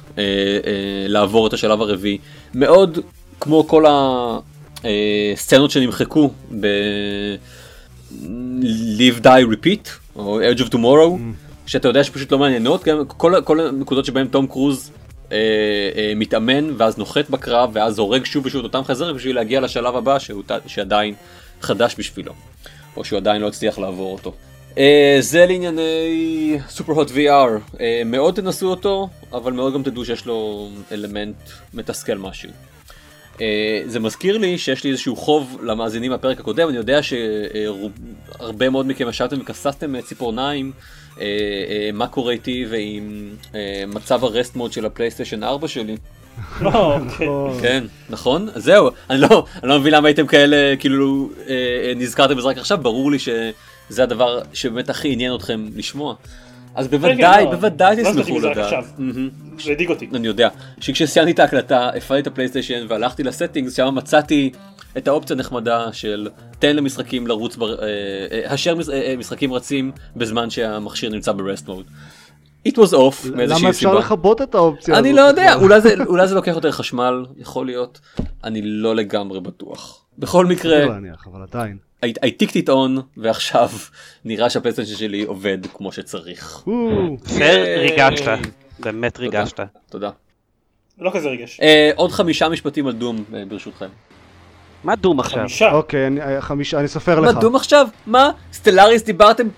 לעבור את השלב הרביעי. מאוד כמו כל הסצנות שנמחקו ב-Live, Die, Repeat, או Edge of Tomorrow, שאתה יודע שפשוט לא מעניינות, גם כל הנקודות שבהן תום קרוז מתאמן, ואז נוחת בקרב, ואז הורג שוב ושוב את אותם חזרים, בשביל להגיע לשלב הבא שעדיין חדש בשבילו, או שהוא עדיין לא הצליח לעבור אותו. זה לענייני Super Hot VR, מאוד תנסו אותו, אבל מאוד גם תדעו שיש לו אלמנט מתסכל משהו. זה מזכיר לי שיש לי איזשהו חוב למאזינים מהפרק הקודם, אני יודע שהרבה מאוד מכם ישבתם וכססתם ציפורניים, מה קורה איתי ועם מצב הרסט מוד של הפלייסטיישן 4 שלי. כן, נכון? זהו, אני לא מבין למה הייתם כאלה, כאילו נזכרתם בזרק עכשיו, ברור לי שזה הדבר שבאמת הכי עניין אתכם לשמוע. אז בוודאי תשמחו לדעת. זה הדיג אותי. אני יודע, שכשסיימתי את ההקלטה, הפעלתי את הפלייסטיישן והלכתי לסטינגס, שם מצאתי את האופציה הנחמדה של תן למשחקים לרוץ, אשר משחקים רצים בזמן שהמכשיר נמצא ברסט מוד. It was off, מאיזושהי סיבה. למה אפשר לחבות את האופציה? אני לא יודע, אולי זה לוקח יותר חשמל, יכול להיות, אני לא לגמרי בטוח. בכל מקרה, I ticked it on, ועכשיו נראה שהפלייסטיישן שלי עובד כמו שצריך. ריגשת, באמת ריגשת. תודה. לא כזה ריגש. עוד 5 משפטים על דום, ברשותכם. מה דום עכשיו? 5. אוקיי, 5, אני סופר לך. מה דום עכשיו? מה? סטלאריס דיברתם?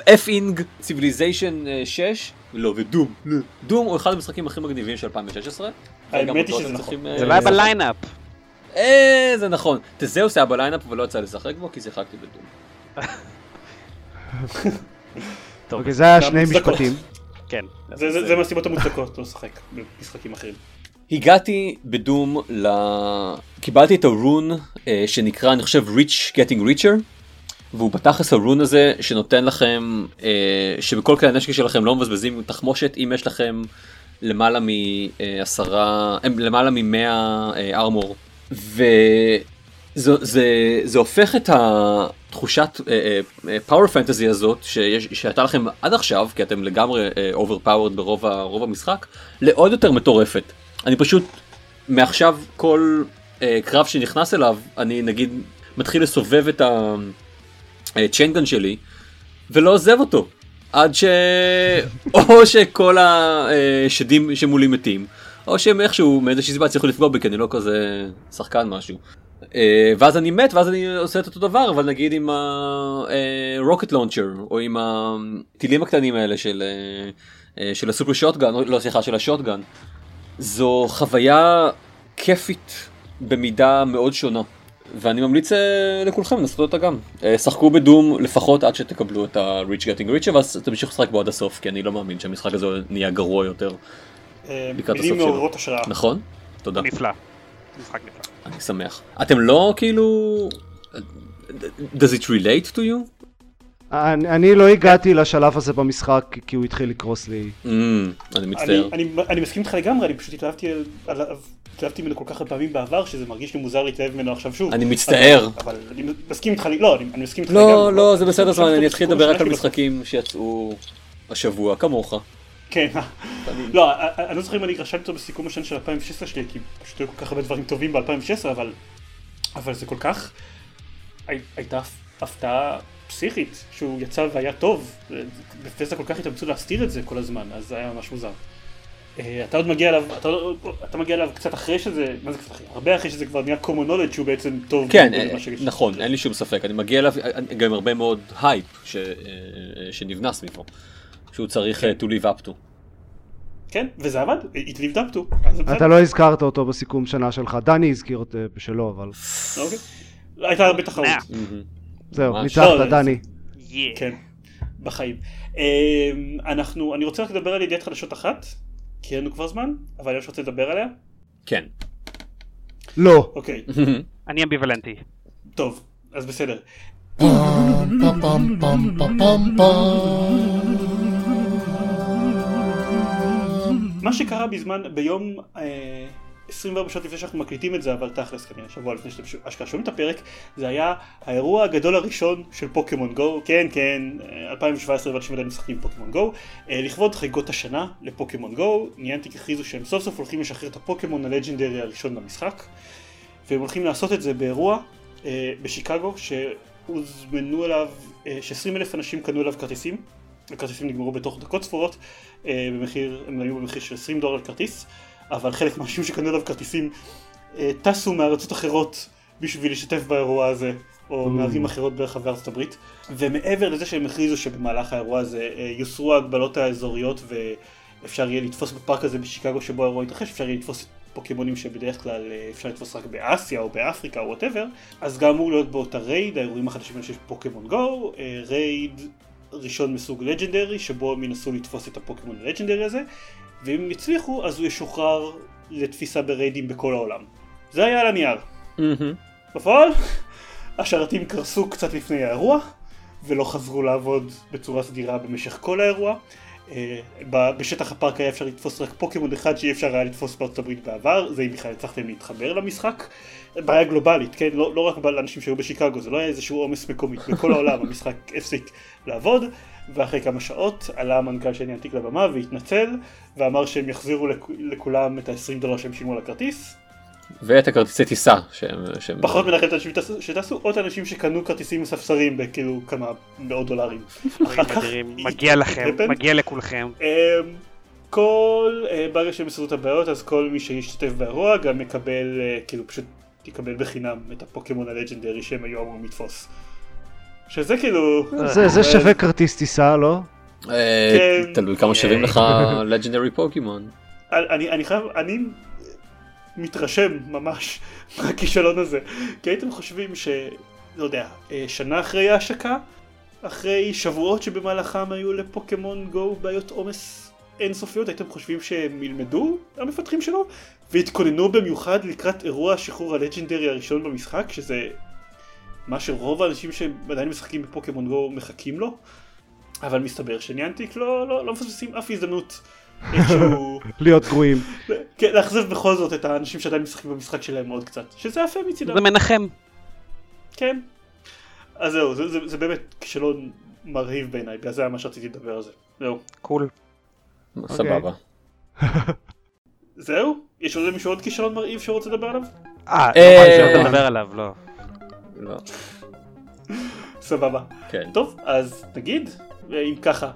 F-ing Civilization 6, לא, ודום. דום הוא אחד המשחקים הכי מגניבים של 2016. האמת היא שזה נכון. זה לא היה בליינאפ. זה נכון. תזהוס היה בליינאפ ולא יצא לשחק בו, כי שיחקתי בדום. אוקיי, זה היה 2 משפטים. כן. זה מהסיבות המוצדקות, לא לשחק במשחקים אחרים. הגעתי בדום קיבלתי את הרון שנקרא, אני חושב, Rich Getting Richer. והוא בתכלס הרון הזה שנותן לכם, שבכל כלי הנשק שלכם לא מבזבזים תחמושת, אם יש לכם למעלה מ-100 ארמור. וזה הופך את התחושת פאוור פנטזי הזאת, שהייתה לכם עד עכשיו, כי אתם לגמרי אוברפאוורד ברוב המשחק, לעוד יותר מטורפת. אני פשוט, מעכשיו כל קרב שנכנס אליו, אני נגיד מתחיל לסובב את הצ'יינגן שלי, ולא עוזב אותו, עד או שכל השדים שמולי מתים, או שהם איכשהו מאיזושהי סיבה צריכו לפגוע בי, כי אני לא כזה שחקן משהו. ואז אני מת, ואז אני עושה את אותו דבר, אבל נגיד עם הרוקט לונצ'ר, או עם הטילים הקטנים האלה של הסופר שוטגן, לא סליחה, של השוטגן. זו חוויה כיפית במידה מאוד שונה. ואני ממליץ לכולכם לנסות אותה גם. שחקו בדום לפחות עד שתקבלו את ה-Rich Getting Richer, ואז תמשיכו לשחק בו עד הסוף, כי אני לא מאמין שהמשחק הזה נהיה גרוע יותר. מילים מעוררות השראה. נכון? תודה. נפלא. משחק נפלא. אני שמח. אתם לא כאילו... Does it relate to you? אני לא הגעתי לשלב הזה במשחק, כי הוא התחיל לקרוס לי. אני מצטער. אני מסכים איתך לגמרי, אני פשוט התלהבתי עליו. התלהבתי ממנו כל כך הרבה פעמים בעבר, שזה מרגיש לי מוזר להתלהב ממנו עכשיו שוב. אני מצטער. אבל אני מסכים איתך, לא, אני מסכים איתך גם. לא, זה בסדר, אני אתחיל לדבר רק על משחקים שיצאו השבוע, כמוך. כן, לא, אני לא זוכר אם אני רשמתי אותו בסיכום השנה של 2016 שלי, כי פשוט היו כל כך הרבה דברים טובים ב-2016, אבל זה כל כך, הייתה הפתעה פסיכית, שהוא יצא והיה טוב, בפסדה כל כך התאמצו להסתיר את זה כל הזמן, אז זה היה ממש מוזר. אתה עוד מגיע אליו, אתה מגיע אליו קצת אחרי שזה, מה זה קצת אחרי? הרבה אחרי שזה כבר נהיה common knowledge שהוא בעצם טוב. כן, נכון, אין לי שום ספק, אני מגיע אליו גם הרבה מאוד הייפ שנבנה סביבו. שהוא צריך to live up to. כן, וזה עבד, it lived up to. אתה לא הזכרת אותו בסיכום שנה שלך, דני הזכיר אותו בשלו, אבל... אוקיי, הייתה הרבה תחרות. זהו, ניצחת, דני. כן, בחיים. אני רוצה רק לדבר על ידיעת חדשות אחת, כי אין לנו כבר זמן, אבל אני רוצה לדבר עליה. כן. לא. אוקיי. אני אמביוולנטי. טוב, אז בסדר. מה שקרה בזמן, ביום 24 שעות לפני שאנחנו מקליטים את זה, אבל תכלס כנראה, שבוע לפני שאתם אשכרה שומעים את הפרק, זה היה האירוע הגדול הראשון של פוקימון גו, כן, 2017 ועד שמדיין משחקים פוקימון גו, לכבוד חגיגות השנה לפוקימון גו, ניאנטיק הכריזו שהם סוף סוף הולכים לשחרר את הפוקימון הלג'נדרי הראשון למשחק, והם הולכים לעשות את זה באירוע בשיקגו, שהוזמנו אליו, ש20,000 אנשים קנו אליו כרטיסים, הכרטיסים נגמרו בתוך דקות ספורות, הם היו במחיר של $20 לכרטיס, אבל חלק מהאנשים שקנו עליו כרטיסים טסו מארצות אחרות בשביל להשתתף באירוע הזה, או מערים אחרות ברחבי ארצות הברית, ומעבר לזה שהם הכריזו שבמהלך האירוע הזה יוסרו ההגבלות האזוריות, ואפשר יהיה לתפוס בפארק הזה בשיקגו שבו האירוע יתרחש, אפשר יהיה לתפוס פוקימונים שבדרך כלל אפשר לתפוס רק באסיה או באפריקה או whatever, אז גם אמור להיות באותה רייד, האירועים החדשים של פוקימון גו, רייד ראשון מסוג לג'נדרי, שבו הם ינסו לתפוס את הפוקימון הלג'נדרי הזה, ואם הם יצליחו, אז הוא ישוחרר לתפיסה בריידים בכל העולם. זה היה על הנייר. בפועל, השרתים קרסו קצת לפני האירוע, ולא חזרו לעבוד בצורה סדירה במשך כל האירוע. בשטח הפארק היה אפשר לתפוס רק פוקימון אחד שאי אפשר היה לתפוס בארצות הברית בעבר, זה אם בכלל הצלחתם להתחבר למשחק. בעיה גלובלית, כן? לא רק לאנשים שהיו בשיקגו, זה לא היה איזשהו עומס מקומי. בכל העולם המשחק הפסיק לעבוד, ואחרי כמה שעות עלה המנכ"ל של ניאנטיק לבמה והתנצל, ואמר שהם יחזירו לכולם את $20 שהם שילמו על הכרטיס. ואת הכרטיסי טיסה שהם... פחות מנחם את האנשים שטסו, עוד אנשים שקנו כרטיסים מספסרים בכאילו כמה מאות $. אחר כך... מגיע לכם, מגיע לכולכם. כל... ברגע שהם מסודות הבעיות, אז כל מי שישתתף באירוע גם מקבל, כאילו פשוט תקבל בחינם את הפוקימון הלג'נדרי שהם היו אמורים לתפוס. שזה כאילו... זה שווה כרטיס טיסה, לא? תלוי כמה שווים לך לג'נדרי פוקימון. אני חייב... אני... מתרשם ממש מהכישלון הזה, כי הייתם חושבים ש... לא יודע, שנה אחרי ההשקה, אחרי שבועות שבמהלכם היו לפוקימון גו בעיות עומס אינסופיות, הייתם חושבים שהם ילמדו, המפתחים שלו, והתכוננו במיוחד לקראת אירוע השחרור הלג'נדרי הראשון במשחק, שזה מה שרוב האנשים שעדיין משחקים בפוקימון גו מחכים לו, אבל מסתבר שניאנטיק לא מפספסים אף הזדמנות איכשהו... להיות גרועים. כן, להחזיב בכל זאת את האנשים שעדיין משחקים במשחק שלהם מאוד קצת, שזה יפה מצידם. זה מנחם. כן. אז זהו, זה באמת כישלון מרהיב בעיניי, בגלל זה היה מה שרציתי לדבר על זה. זהו. קול. סבבה. זהו? יש עוד מישהו עוד כישלון מרהיב שרוצה לדבר עליו? לא מדבר עליו, לא. לא. סבבה. טוב, אז נגיד, אם ככה.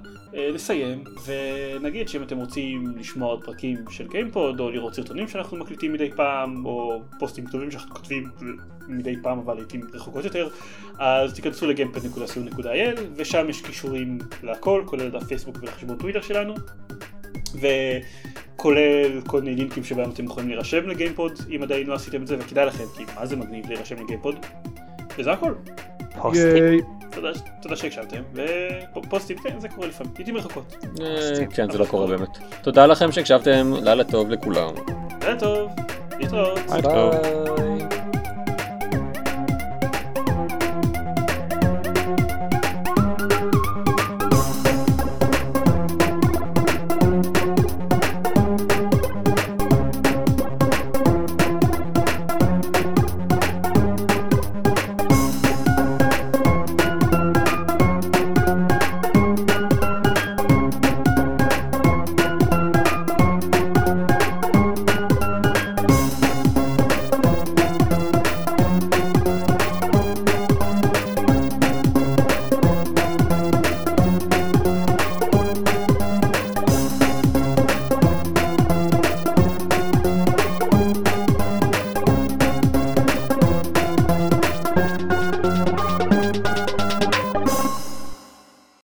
לסיים, ונגיד שאם אתם רוצים לשמוע עוד פרקים של גיימפוד, או לראות סרטונים שאנחנו מקליטים מדי פעם, או פוסטים כתובים שאנחנו כותבים מדי פעם, אבל לעיתים רחוקות יותר, אז תיכנסו לגיימפוד.co.il, ושם יש קישורים להכל, כולל לפייסבוק ולחשבון טוויטר שלנו, וכולל כל מיני לינקים שבהם אתם יכולים להירשם לגיימפוד, אם עדיין לא עשיתם את זה, וכדאי לכם, כי מה זה מגניב להירשם לגיימפוד, וזה הכל. פוסטים. תודה שהקשבתם, ופוסטים, כן, זה קורה לפעמים, הייתי מרחוקות. כן, זה לא קורה באמת. תודה לכם שהקשבתם, לילה טוב לכולם. לילה טוב, להתראות.